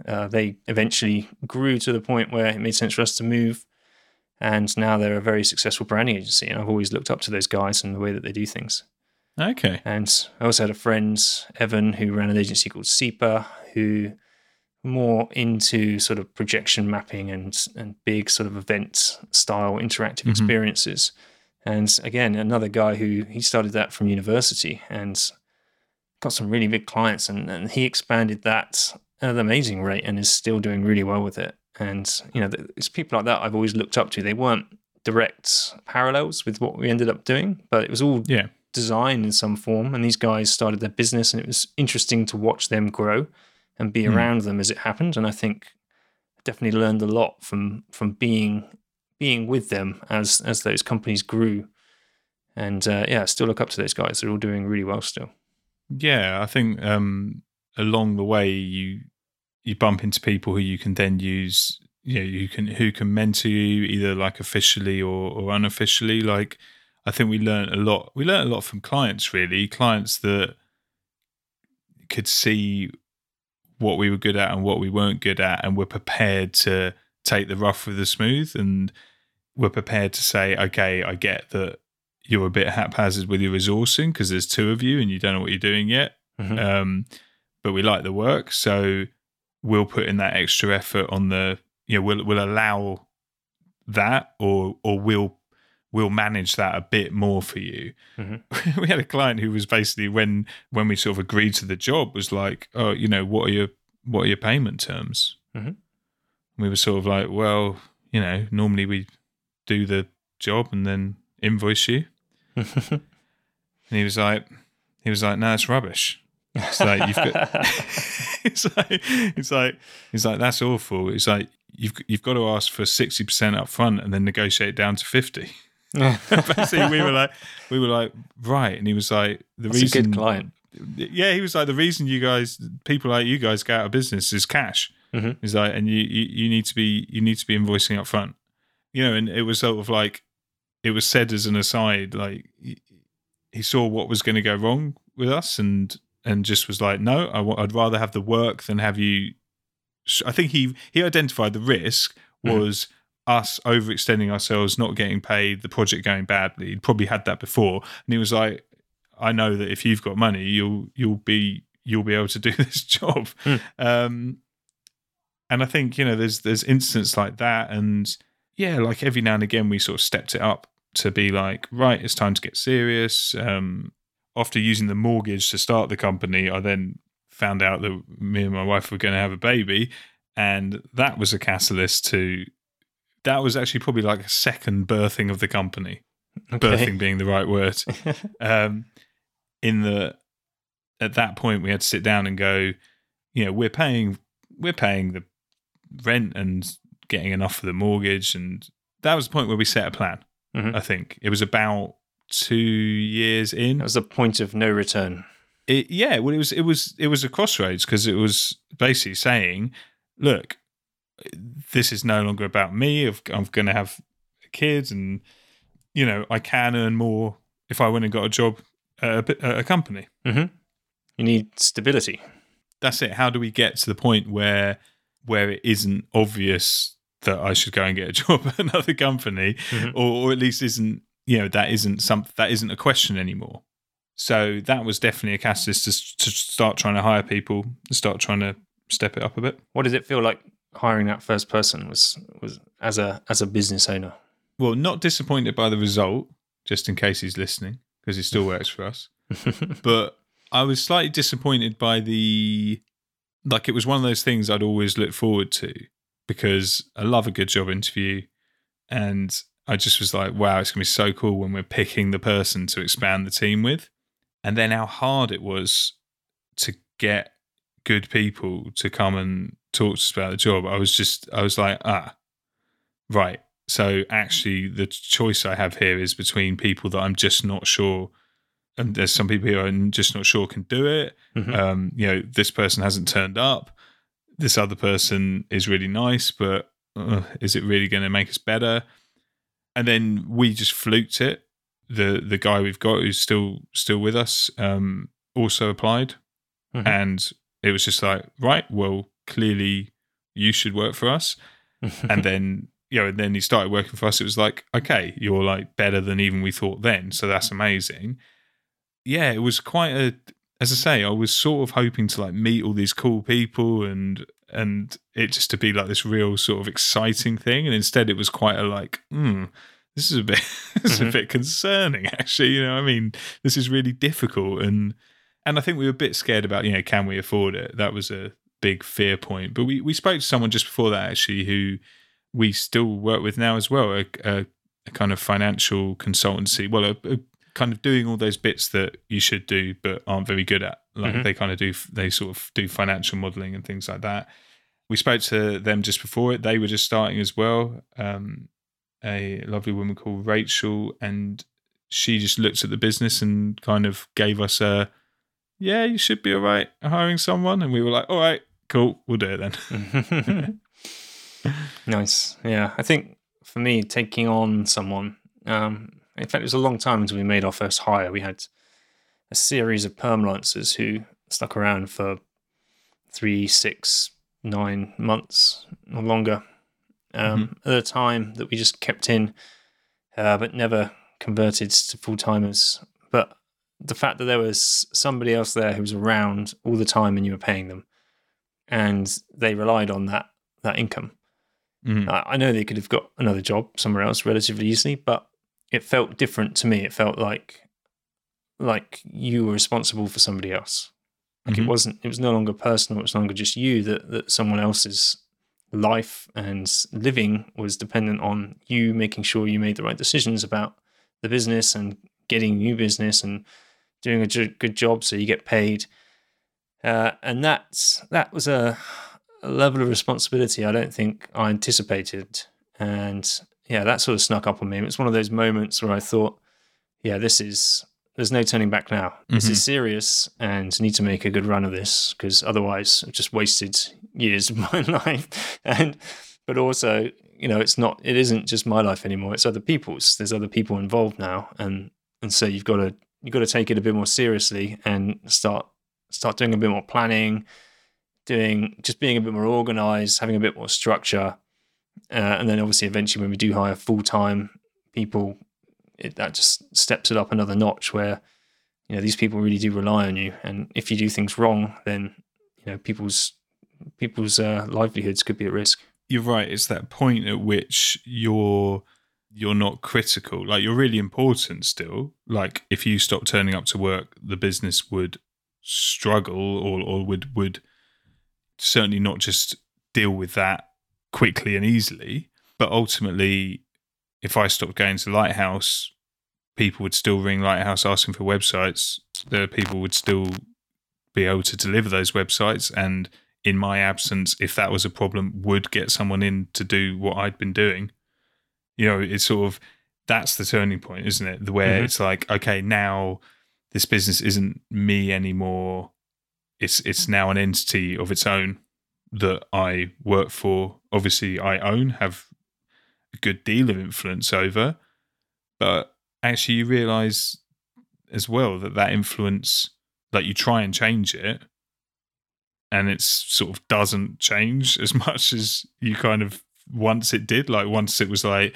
Uh, they eventually grew to the point where it made sense for us to move, and now they're a very successful branding agency, and I've always looked up to those guys and the way that they do things. Okay. And I also had a friend, Evan, who ran an agency called SIPA, who more into sort of projection mapping and, and big sort of event style interactive mm-hmm. experiences. And again, another guy who he started that from university and got some really big clients, and, and he expanded that at an amazing rate and is still doing really well with it. And, you know, it's people like that I've always looked up to. They weren't direct parallels with what we ended up doing, but it was all... yeah. design in some form, and these guys started their business, and it was interesting to watch them grow and be mm. around them as it happened. And I think I definitely learned a lot from from being being with them as as those companies grew. And uh, yeah, I still look up to those guys. They're all doing really well still. Yeah, I think um, along the way you you bump into people who you can then use, you know, you can who can mentor you either like officially or, or unofficially, like. I think we learned a lot. We learned a lot from clients, really. Clients that could see what we were good at and what we weren't good at, and were prepared to take the rough with the smooth, and were prepared to say, okay, I get that you're a bit haphazard with your resourcing because there's two of you and you don't know what you're doing yet. Mm-hmm. Um, but we like the work, so we'll put in that extra effort on the, you know, we'll, we'll allow that, or or we'll, we'll manage that a bit more for you. Mm-hmm. We had a client who was basically, when when we sort of agreed to the job, was like, oh, you know, what are your what are your payment terms? Mm-hmm. And we were sort of like, well, you know, normally we do the job and then invoice you. And he was like, he was like, no, it's rubbish. It's like you've got. it's like it's like it's like that's awful. It's like you've you've got to ask for sixty percent up front and then negotiate it down to fifty. Basically, we were like, we were like, right, and he was like, the That's reason, a good client. Yeah, he was like, the reason you guys, people like you guys, go out of business is cash. Mm-hmm. He's like, and you, you, you need to be, you need to be invoicing up front, you know. And it was sort of like, it was said as an aside, like he, he saw what was going to go wrong with us, and and just was like, no, I w- I'd rather have the work than have you. I think he he identified the risk was. Mm-hmm. us overextending ourselves, not getting paid, the project going badly. He'd probably had that before, and he was like, "I know that if you've got money, you'll you'll be you'll be able to do this job." Mm. Um, and I think, you know, there's there's instances like that, and yeah, like every now and again, we sort of stepped it up to be like, "Right, it's time to get serious." Um, after using the mortgage to start the company, I then found out that me and my wife were going to have a baby, and that was a catalyst to. That was actually probably like a second birthing of the company, okay. Birthing being the right word. um, in the at that point, we had to sit down and go, you know, we're paying we're paying the rent and getting enough for the mortgage, and that was the point where we set a plan. Mm-hmm. I think it was about two years in. That was the point of no return. It, yeah, well, it was it was it was a crossroads, because it was basically saying, "Look, this is no longer about me. I'm going to have kids, and you know, I can earn more if I went and got a job at a, at a company." Mm-hmm. You need stability. That's it. How do we get to the point where where it isn't obvious that I should go and get a job at another company, mm-hmm. or, or at least isn't you know that isn't something that isn't a question anymore? So that was definitely a catalyst to, to start trying to hire people, start trying to step it up a bit. What did it feel like hiring that first person was was as a as a business owner? Well, not disappointed by the result, just in case he's listening, because he still works for us. But I was slightly disappointed by the, like, it was one of those things I'd always looked forward to, because I love a good job interview, and I just was like, wow, it's going to be so cool when we're picking the person to expand the team with. And then how hard it was to get good people to come and talk to us about the job. I was just, I was like, ah, right. So actually the choice I have here is between people that I'm just not sure, and there's some people who I'm just not sure can do it. Mm-hmm. Um, you know, this person hasn't turned up. This other person is really nice, but uh, is it really going to make us better? And then we just fluked it. The the guy we've got who's still still with us um, also applied, mm-hmm. and it was just like, right, well, clearly you should work for us. And then you know, and then he started working for us. It was like, okay, you're like better than even we thought then, so that's amazing. Yeah, it was quite a. As I say, I was sort of hoping to like meet all these cool people and and it just to be like this real sort of exciting thing, and instead it was quite a like, hmm. This is a bit, this is mm-hmm. a bit concerning, actually. You know, what I mean, this is really difficult, and and I think we were a bit scared about, you know, can we afford it? That was a big fear point. But we, we spoke to someone just before that actually, who we still work with now as well, a, a, a kind of financial consultancy. Well, a, a kind of doing all those bits that you should do but aren't very good at. Like mm-hmm. they kind of do, they sort of do financial modelling and things like that. We spoke to them just before it. They were just starting as well. Um, a lovely woman called Rachel, and she just looked at the business and kind of gave us a, yeah, you should be all right hiring someone. And we were like, all right, cool, we'll do it then. Nice. Yeah. I think for me, taking on someone, um, in fact, it was a long time until we made our first hire. We had a series of permlancers who stuck around for three, six, nine months or longer. Um, mm-hmm. At a time that we just kept in, uh, but never converted to full-timers. But the fact that there was somebody else there who was around all the time and you were paying them, and they relied on that that income. Mm-hmm. I, I know they could have got another job somewhere else relatively easily, but it felt different to me. It felt like like you were responsible for somebody else. Like mm-hmm. it wasn't. It was no longer personal. It was no longer just you that, that someone else's life and living was dependent on you making sure you made the right decisions about the business and getting new business and doing a ju- good job so you get paid. Uh, and that's, that was a, a level of responsibility I don't think I anticipated. And yeah, that sort of snuck up on me. It was one of those moments where I thought, yeah, this is, there's no turning back now. Mm-hmm. This is serious and need to make a good run of this, because otherwise I've just wasted years of my life. And but also, you know, it's not it isn't just my life anymore, it's other people's. There's other people involved now, and and so you've got to you've got to take it a bit more seriously and start start doing a bit more planning, doing just being a bit more organized, having a bit more structure, uh, and then obviously eventually when we do hire full-time people, it, that just steps it up another notch, where you know these people really do rely on you, and if you do things wrong, then you know people's people's uh, livelihoods could be at risk. You're right. It's that point at which you're you're not critical. Like, you're really important still. Like, if you stop turning up to work, the business would struggle, or or would would certainly not just deal with that quickly and easily. But ultimately, if I stopped going to Lighthouse, people would still ring Lighthouse asking for websites. The people would still be able to deliver those websites, and in my absence, if that was a problem, would get someone in to do what I'd been doing. You know, it's sort of, that's the turning point, isn't it? Where mm-hmm. it's like, okay, now this business isn't me anymore. It's it's now an entity of its own that I work for. Obviously, I own, have a good deal of influence over. But actually, you realise as well that that influence, like you try and change it, and it's sort of doesn't change as much as you kind of once it did. Like once it was like,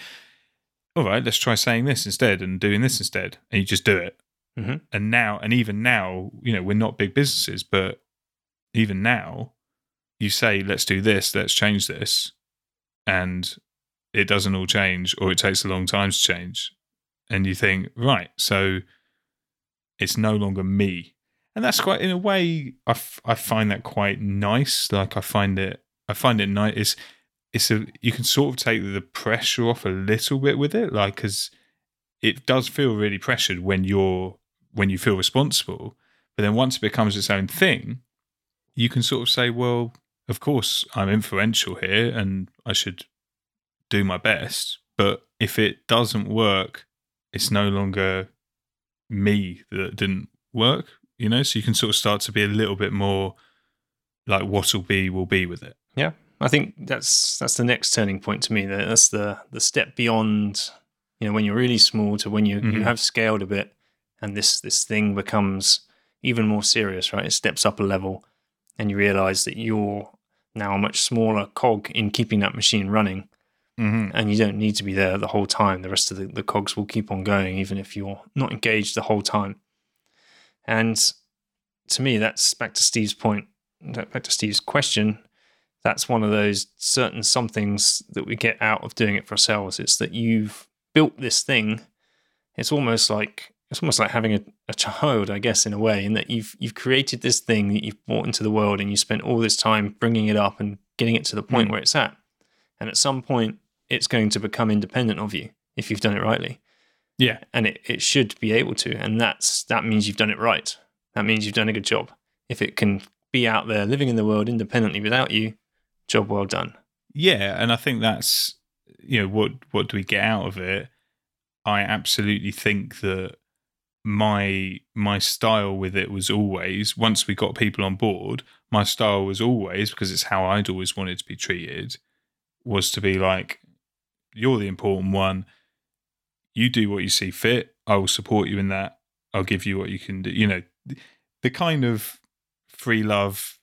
all right, let's try saying this instead and doing this instead, and you just do it. Mm-hmm. And now, and even now, you know, we're not big businesses, but even now, you say, let's do this, let's change this, and it doesn't all change, or it takes a long time to change. And you think, right, so it's no longer me. And that's quite, in a way, I, f- I find that quite nice. Like I find it, I find it nice. It's, it's a, you can sort of take the pressure off a little bit with it. Like, cause it does feel really pressured when you're, when you feel responsible, but then once it becomes its own thing, you can sort of say, well, of course I'm influential here and I should do my best. But if it doesn't work, it's no longer me that didn't work. You know, so you can sort of start to be a little bit more like what'll be will be with it. Yeah, I think that's that's the next turning point to me. That's the the step beyond, you know, when you're really small to when you, mm-hmm. you have scaled a bit, and this this thing becomes even more serious, right? It steps up a level, and you realise that you're now a much smaller cog in keeping that machine running, mm-hmm. and you don't need to be there the whole time. The rest of the, the cogs will keep on going, even if you're not engaged the whole time. And to me, that's back to Steve's point, back to Steve's question. That's one of those certain somethings that we get out of doing it for ourselves. It's that you've built this thing. It's almost like it's almost like having a, a child, I guess, in a way, in that you've you've created this thing that you've brought into the world, and you spent all this time bringing it up and getting it to the point mm. where it's at. And at some point, it's going to become independent of you if you've done it rightly. Yeah, and it, it should be able to, and that's that means you've done it right. That means you've done a good job. If it can be out there living in the world independently without you, job well done. Yeah, and I think that's, you know, what what do we get out of it? I absolutely think that my my style with it was always, once we got people on board, my style was always, because it's how I'd always wanted to be treated, was to be like, you're the important one. You do what you see fit. I will support you in that. I'll give you what you can do. You know, the kind of free love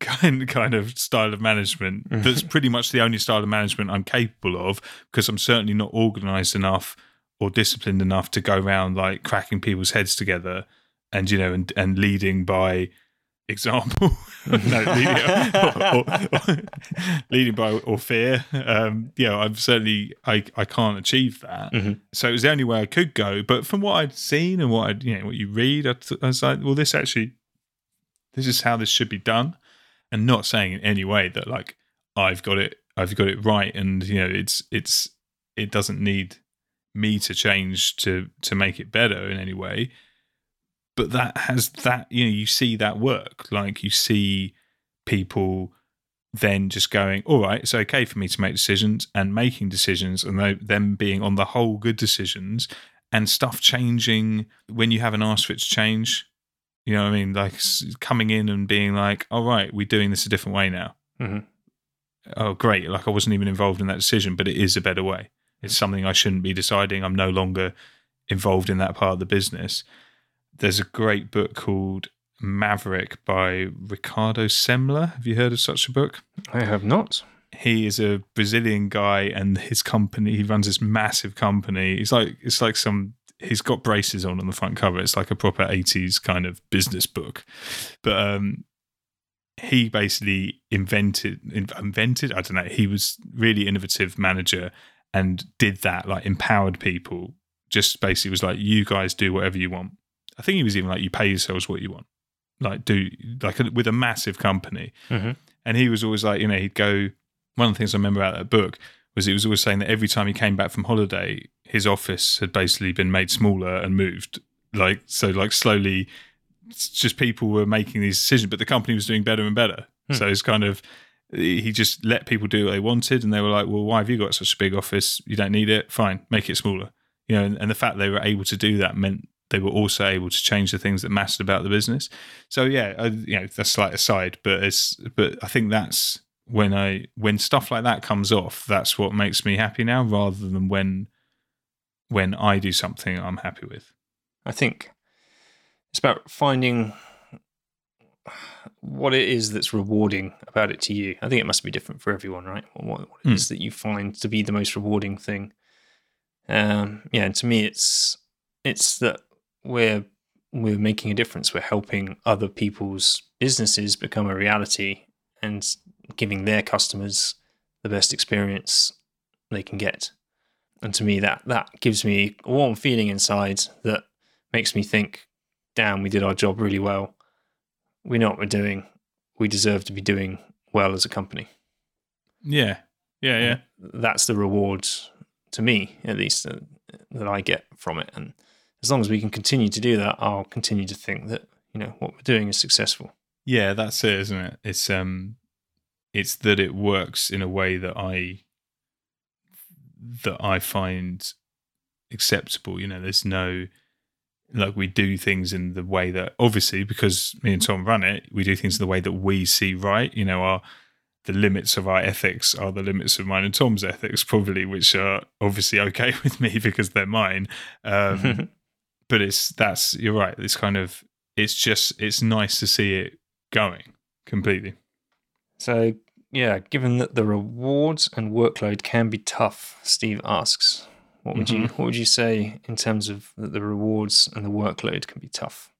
kind kind of style of management that's pretty much the only style of management I'm capable of, because I'm certainly not organised enough or disciplined enough to go around like cracking people's heads together and, you know, and, and leading by example. no, leading, or, or, or, leading by or fear. Um, you know, I'm certainly, I, I can't achieve that. Mm-hmm. So it was the only way I could go. But from what I'd seen and what I'd, you know, what you read, I, th- I was like, well, this actually, this is how this should be done. And not saying in any way that like, I've got it, I've got it right. And, you know, it's, it's, it doesn't need me to change to, to make it better in any way. But that has that, you know, you see that work. Like you see people then just going, all right, it's okay for me to make decisions and making decisions and them being on the whole good decisions and stuff changing when you haven't asked for it to change. You know what I mean? Like coming in and being like, all right, we're doing this a different way now. Mm-hmm. Oh, great. Like I wasn't even involved in that decision, but it is a better way. It's something I shouldn't be deciding. I'm no longer involved in that part of the business. There's a great book called Maverick by Ricardo Semler. Have you heard of such a book? I have not. He is a Brazilian guy, and his company, he runs this massive company. He's like, it's like some, he's got braces on on the front cover. It's like a proper eighties kind of business book. But um, he basically invented, invented, I don't know, he was really innovative manager and did that, like empowered people. Just basically was like, you guys do whatever you want. I think he was even like, you pay yourselves what you want, like do like a, with a massive company. Mm-hmm. And he was always like, you know, he'd go, one of the things I remember about that book was he was always saying that every time he came back from holiday, his office had basically been made smaller and moved. Like, so like slowly just people were making these decisions, but the company was doing better and better. Mm. So it's kind of, he just let people do what they wanted. And they were like, well, why have you got such a big office? You don't need it. Fine. Make it smaller. You know, and, and the fact they were able to do that meant they were also able to change the things that mattered about the business. So yeah, I, you know, that's slight aside, but it's, but I think that's when I, when stuff like that comes off, that's what makes me happy now, rather than when, when I do something I'm happy with. I think it's about finding what it is that's rewarding about it to you. I think it must be different for everyone, right? What, what it mm. is that you find to be the most rewarding thing. Um, yeah, and to me, it's it's that we're we're making a difference. We're helping other people's businesses become a reality and giving their customers the best experience they can get. And to me, that that gives me a warm feeling inside that makes me think, damn, we did our job really well. We know what we're doing. We deserve to be doing well as a company. Yeah, yeah, yeah. And that's the reward, to me at least, uh, that I get from it. And as long as we can continue to do that, I'll continue to think that, you know, what we're doing is successful. Yeah, that's it, isn't it? It's um, it's that it works in a way that I that I find acceptable. You know, there's no. Like, we do things in the way that, obviously, because me and Tom run it, we do things in the way that we see right. You know, our the limits of our ethics are the limits of mine and Tom's ethics, probably, which are obviously okay with me because they're mine. Um, but it's that's you're right. It's kind of it's just it's nice to see it going completely. So yeah, given that the rewards and workload can be tough, Steve asks, What would you mm-hmm. What would you say in terms of the rewards and the workload can be tough?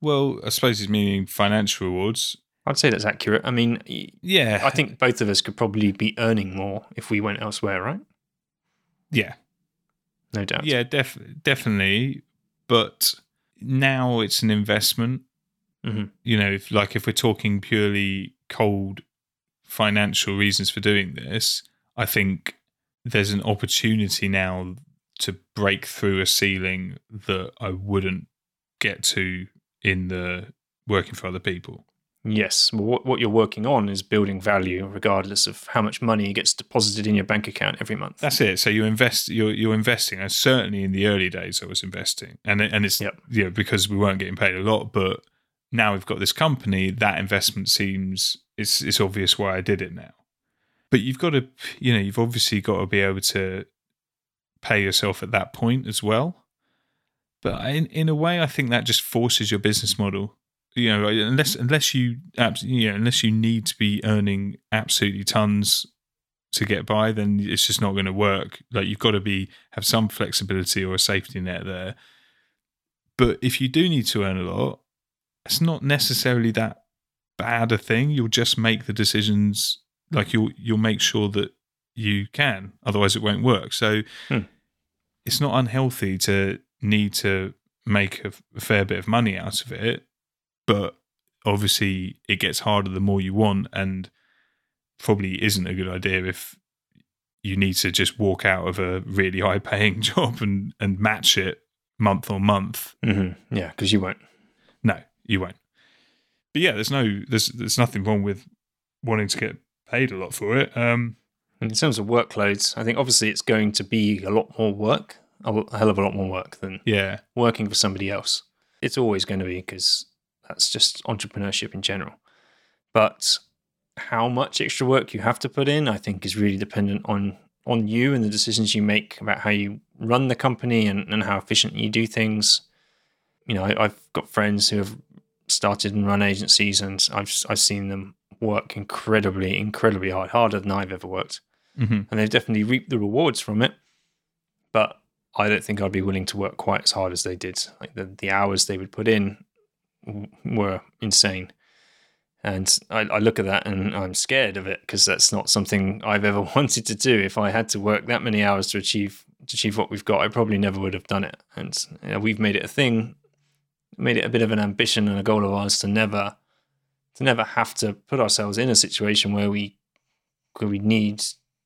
Well, I suppose it's meaning financial rewards. I'd say that's accurate. I mean, yeah, I think both of us could probably be earning more if we went elsewhere, right? Yeah, no doubt. Yeah, def- definitely. But now it's an investment. Mm-hmm. You know, if, like if we're talking purely cold financial reasons for doing this, I think there's an opportunity now to break through a ceiling that I wouldn't get to in the working for other people. Yes. Well, what, what you're working on is building value regardless of how much money gets deposited in your bank account every month. That's it. So you invest, you're, you're investing. And certainly in the early days I was investing, and and it's yep. you know, because we weren't getting paid a lot, but now we've got this company, that investment seems, it's it's obvious why I did it now. But you've got to, you know, you've obviously got to be able to pay yourself at that point as well. But in, in a way, I think that just forces your business model. You know, unless unless you you know, unless you need to be earning absolutely tons to get by, then it's just not going to work. Like, you've got to be have some flexibility or a safety net there. But if you do need to earn a lot, it's not necessarily that bad a thing. You'll just make the decisions. Like, you'll you'll make sure that you can, otherwise it won't work. So hmm. it's not unhealthy to need to make a, a fair bit of money out of it, but obviously it gets harder the more you want, and probably isn't a good idea if you need to just walk out of a really high-paying job and, and match it month on month. Mm-hmm. Yeah, because you won't. No, you won't. But yeah, there's no there's there's nothing wrong with wanting to get paid a lot for it. Um, in terms of workloads, I think obviously it's going to be a lot more work, a hell of a lot more work than yeah. working for somebody else. It's always going to be, because that's just entrepreneurship in general. But how much extra work you have to put in, I think, is really dependent on, on you and the decisions you make about how you run the company and, and how efficient you do things. You know, I, I've got friends who have started and run agencies, and I've I've seen them work incredibly, incredibly hard, harder than I've ever worked. Mm-hmm. And they've definitely reaped the rewards from it. But I don't think I'd be willing to work quite as hard as they did. Like, the, the hours they would put in w- were insane. And I, I look at that and I'm scared of it, because that's not something I've ever wanted to do. If I had to work that many hours to achieve to achieve what we've got, I probably never would have done it. And you know, we've made it a thing, made it a bit of an ambition and a goal of ours to never to never have to put ourselves in a situation where we where we need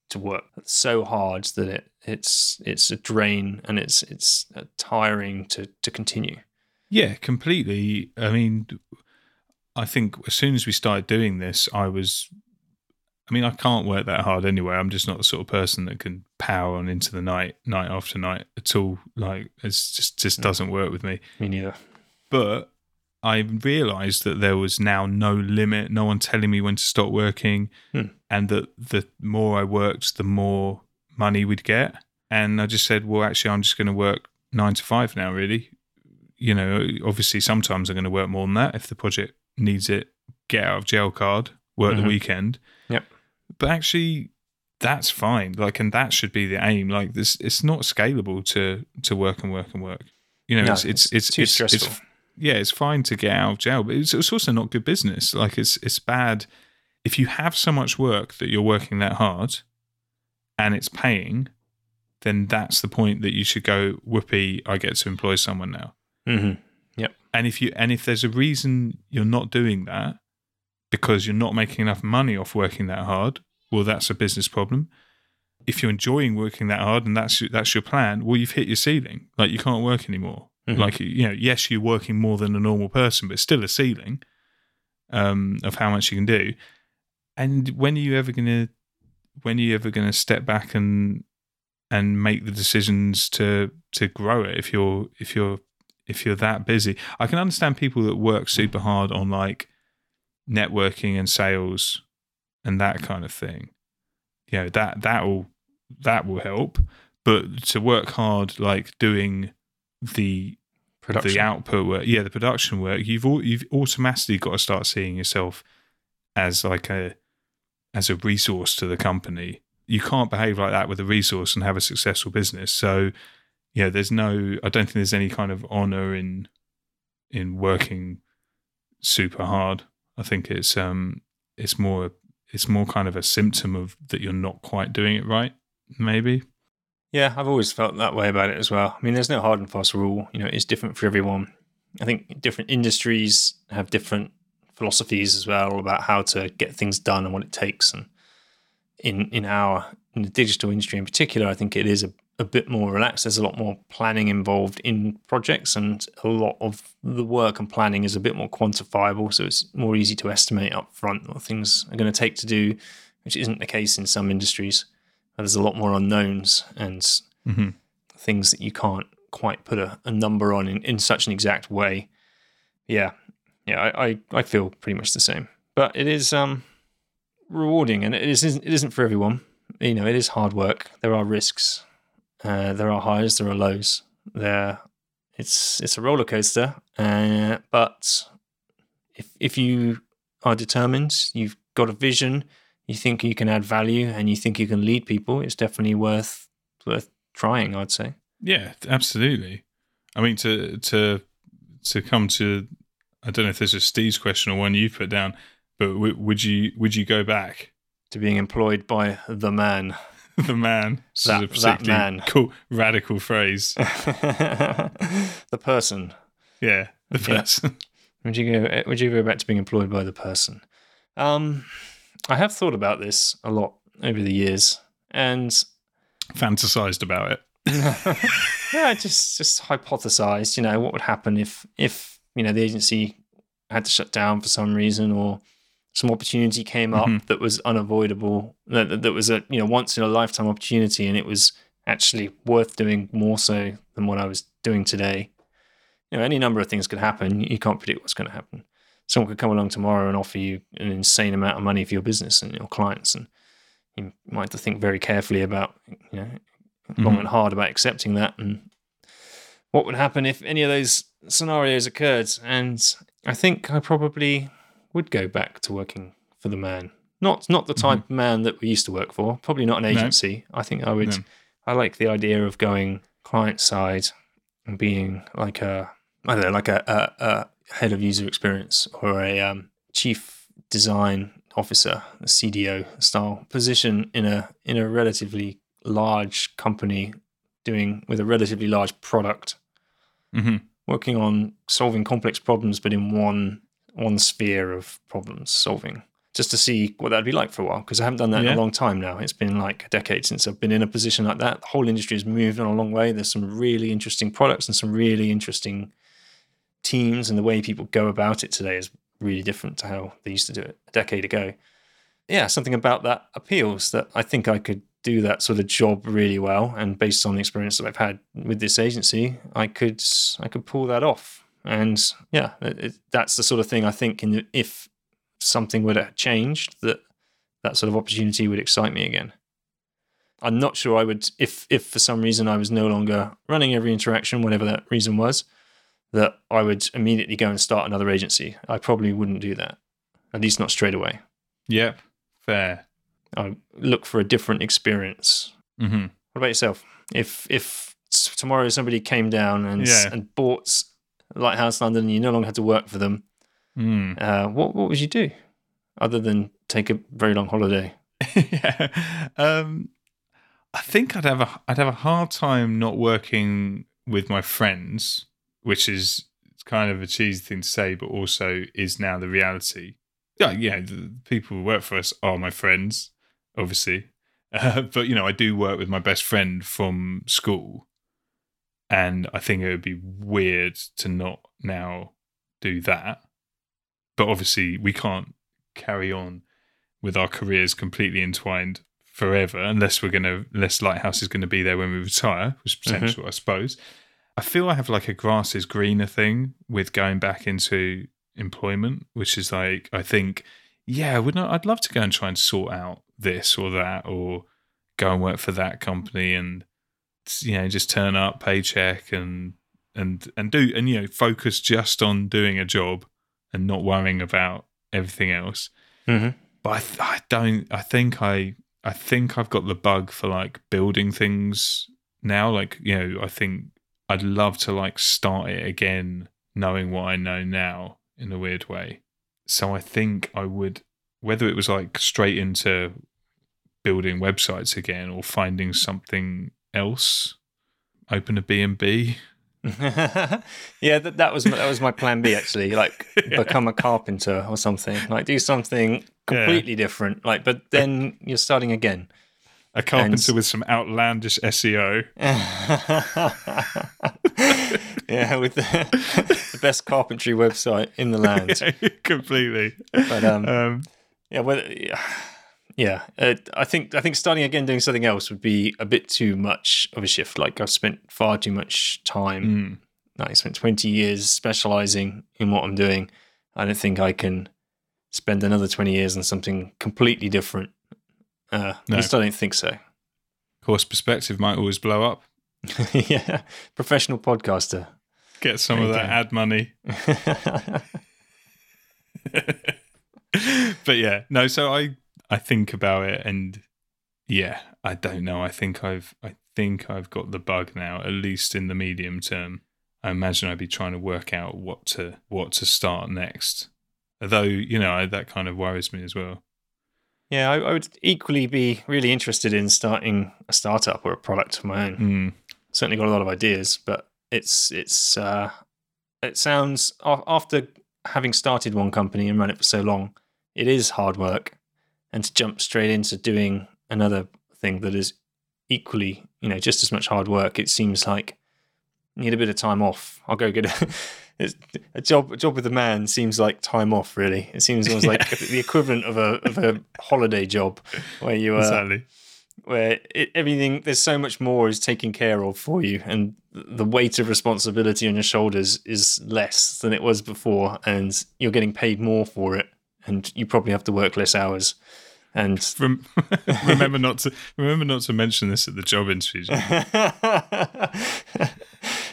to work so hard that it it's it's a drain and it's it's tiring to, to continue. Yeah, completely. I mean, I think as soon as we started doing this, I was I mean, I can't work that hard anyway. I'm just not the sort of person that can power on into the night, night after night at all. Like, it's just just doesn't work with me. Me neither. But I realised that there was now no limit, no one telling me when to stop working, hmm. and that the more I worked, the more money we'd get. And I just said, well, actually, I'm just going to work nine to five now, really. You know, obviously, sometimes I'm going to work more than that if the project needs it. Get out of jail card, work mm-hmm. the weekend. Yep. But actually, that's fine. Like, and that should be the aim. Like, this, it's not scalable to to work and work and work. You know, no, it's, it's it's it's too it's, stressful. It's, yeah, it's fine to get out of jail, but it's, it's also not good business. Like, it's it's bad if you have so much work that you're working that hard, and it's paying. Then that's the point that you should go, whoopee, I get to employ someone now. Mm-hmm. Yep. And if you and if there's a reason you're not doing that because you're not making enough money off working that hard, well, that's a business problem. If you're enjoying working that hard and that's that's your plan, well, you've hit your ceiling. Like, you can't work anymore. Mm-hmm. Like, you know, yes, you're working more than a normal person, but it's still a ceiling um, of how much you can do. And when are you ever gonna when are you ever gonna step back and and make the decisions to to grow it if you're if you're if you're that busy? I can understand people that work super hard on like networking and sales and that kind of thing. You know, that that will that will help. But to work hard like doing the production. the output work, yeah, the production work, you've all, you've automatically got to start seeing yourself as like a as a resource to the company. You can't behave like that with a resource and have a successful business. So, you know, there's no, I don't think there's any kind of honor in, in working super hard. I think it's, um, it's more, it's more kind of a symptom of that you're not quite doing it right, maybe. Yeah. I've always felt that way about it as well. I mean, there's no hard and fast rule, you know, it's different for everyone. I think different industries have different philosophies as well about how to get things done and what it takes. And, in in our in the digital industry in particular, I think it is a, a bit more relaxed. There's a lot more planning involved in projects, and a lot of the work and planning is a bit more quantifiable, so it's more easy to estimate up front what things are going to take to do, which isn't the case in some industries. There's a lot more unknowns and mm-hmm. things that you can't quite put a, a number on in, in such an exact way. Yeah, yeah, I, I, I feel pretty much the same. But it is... um. rewarding, and it isn't it isn't for everyone. You know, it is hard work. There are risks, uh there are highs, there are lows. There it's it's a roller coaster, uh, but if if you are determined, you've got a vision, you think you can add value, and you think you can lead people, it's definitely worth worth trying, I'd say. Yeah, absolutely. I mean, to to to come to, I don't know if this is Steve's question or one you put down, but would you would you go back to being employed by the man? The man. That, is a that man. Cool, radical phrase. The person. Yeah, the person. Yeah. Would you go? Would you go back to being employed by the person? Um, I have thought about this a lot over the years and fantasized about it. Yeah, just just hypothesized. You know, what would happen if if you know the agency had to shut down for some reason, or some opportunity came up mm-hmm. that was unavoidable, that, that was a you know once in a lifetime opportunity, and it was actually worth doing more so than what I was doing today. You know, any number of things could happen. You can't predict what's going to happen. Someone could come along tomorrow and offer you an insane amount of money for your business and your clients, and you might have to think very carefully about, you know, mm-hmm. long and hard about accepting that, and what would happen if any of those scenarios occurred. And I think I probably would go back to working for the man. Not not the type mm-hmm. of man that we used to work for, probably not an agency. No. I think I would, no. I like the idea of going client side and being like a, I don't know, like a, a, a head of user experience, or a um, chief design officer, a C D O style position in a in a relatively large company doing with a relatively large product. Mm-hmm. Working on solving complex problems, but in one one sphere of problem solving, just to see what that'd be like for a while, because I haven't done that yeah. in a long time now. It's been like a decade since I've been in a position like that. The whole industry has moved on a long way. There's some really interesting products and some really interesting teams, and the way people go about it today is really different to how they used to do it a decade ago. yeah, something about that appeals, that I think I could do that sort of job really well. And based on the experience that I've had with this agency, I could I could pull that off. And yeah, it, that's the sort of thing I think in the, if something would have changed, that that sort of opportunity would excite me again. I'm not sure I would, if if for some reason I was no longer running Every Interaction, whatever that reason was, that I would immediately go and start another agency. I probably wouldn't do that, at least not straight away. Yep, fair. I look for a different experience. Mm-hmm. What about yourself? If if tomorrow somebody came down and yeah. and bought Lighthouse London and you no longer had to work for them, mm. uh, what what would you do other than take a very long holiday? yeah, um, I think I'd have a I'd have a hard time not working with my friends, which is kind of a cheesy thing to say, but also is now the reality. Yeah, yeah, the people who work for us are my friends, obviously. Uh, but, you know, I do work with my best friend from school. And I think it would be weird to not now do that. But obviously, we can't carry on with our careers completely entwined forever unless we're going to, unless Lighthouse is going to be there when we retire, which is potential, mm-hmm. I suppose. I feel I have like a grass is greener thing with going back into employment, which is like, I think, yeah, wouldn't I, I'd love to go and try and sort out this or that, or go and work for that company, and you know, just turn up, paycheck, and and and do, and you know, focus just on doing a job and not worrying about everything else. Mm-hmm. But I, th- I don't. I think I I think I've got the bug for like building things now. Like, you know, I think I'd love to like start it again, knowing what I know now, in a weird way. So I think I would, whether it was like straight into building websites again or finding something else, open a B and B. yeah, that, that was that was my plan B, actually, like yeah. become a carpenter or something, like do something completely yeah. different, like, but then you're starting again. A carpenter and... with some outlandish S E O. yeah, with the, the best carpentry website in the land. Yeah, completely. But um, um, yeah, well, yeah. Uh, I think I think starting again, doing something else would be a bit too much of a shift. Like I've spent far too much time. Mm. I spent twenty years specialising in what I'm doing. I don't think I can spend another twenty years on something completely different. Uh, no. At least I don't think so. Course perspective might always blow up. yeah, professional podcaster. Get some there of that go. Ad money. but yeah, no. So I, I think about it, and yeah, I don't know. I think I've, I think I've got the bug now. At least in the medium term, I imagine I'd be trying to work out what to what to start next. Although, you know, I, that kind of worries me as well. Yeah, I, I would equally be really interested in starting a startup or a product of my own. Mm. Certainly got a lot of ideas, but it's it's uh, it sounds, after having started one company and run it for so long, it is hard work, and to jump straight into doing another thing that is equally, you know, just as much hard work, it seems like I need a bit of time off. I'll go get a... It's, a job a job with a man seems like time off, really. It seems almost yeah. like the equivalent of a of a holiday job where you are, exactly. where it, everything, there's so much more is taken care of for you, and the weight of responsibility on your shoulders is less than it was before, and you're getting paid more for it, and you probably have to work less hours. And Rem- remember not to remember not to mention this at the job interviews.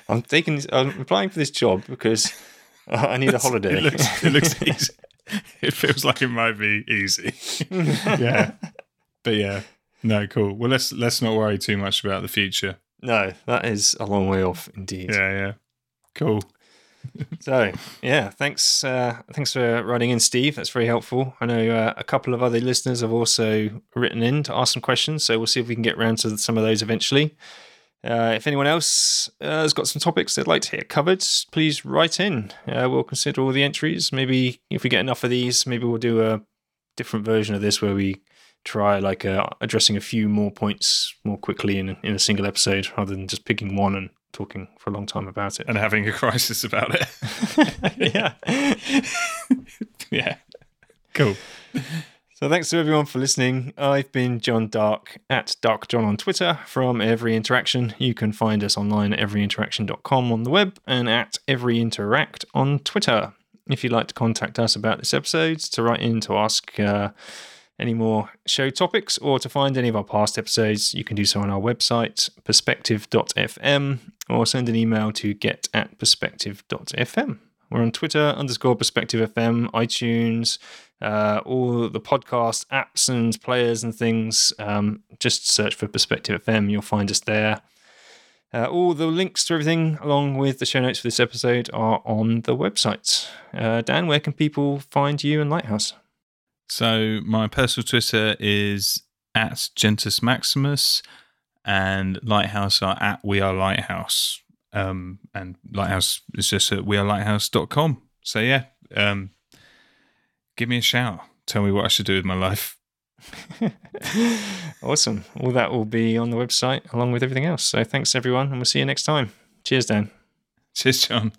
I'm taking this, I'm applying for this job because uh, I need a holiday. It looks, it looks easy. It feels like it might be easy. yeah. But yeah. No, cool. Well, let's let's not worry too much about the future. No, that is a long way off indeed. Yeah, yeah. Cool. so, yeah, thanks uh, thanks for writing in, Steve. That's very helpful. I know uh, a couple of other listeners have also written in to ask some questions, so we'll see if we can get around to some of those eventually. Uh, if anyone else uh, has got some topics they'd like to hear covered, please write in. Uh, we'll consider all the entries. Maybe if we get enough of these, maybe we'll do a different version of this where we try like uh, addressing a few more points more quickly in, in a single episode rather than just picking one and talking for a long time about it. And having a crisis about it. yeah. yeah. Cool. So thanks to everyone for listening. I've been John Dark, at Dark John on Twitter, from Every Interaction. You can find us online at every interaction dot com on the web, and at Every Interact on Twitter. If you'd like to contact us about this episode, to write in to ask uh, any more show topics, or to find any of our past episodes, you can do so on our website, perspective dot f m, or send an email to get at perspective dot f m. We're on Twitter, underscore Perspective F M, iTunes, uh, all the podcast apps and players and things. Um, just search for Perspective F M. You'll find us there. Uh, all the links to everything, along with the show notes for this episode, are on the website. Uh, Dan, where can people find you and Lighthouse? So my personal Twitter is at Gentus Maximus, and Lighthouse are at We Are Lighthouse. Um, and Lighthouse is just at we are lighthouse dot com. So yeah, um, give me a shout. Tell me what I should do with my life. Awesome. All that will be on the website along with everything else. So thanks everyone, and we'll see you next time. Cheers, Dan. Cheers, John.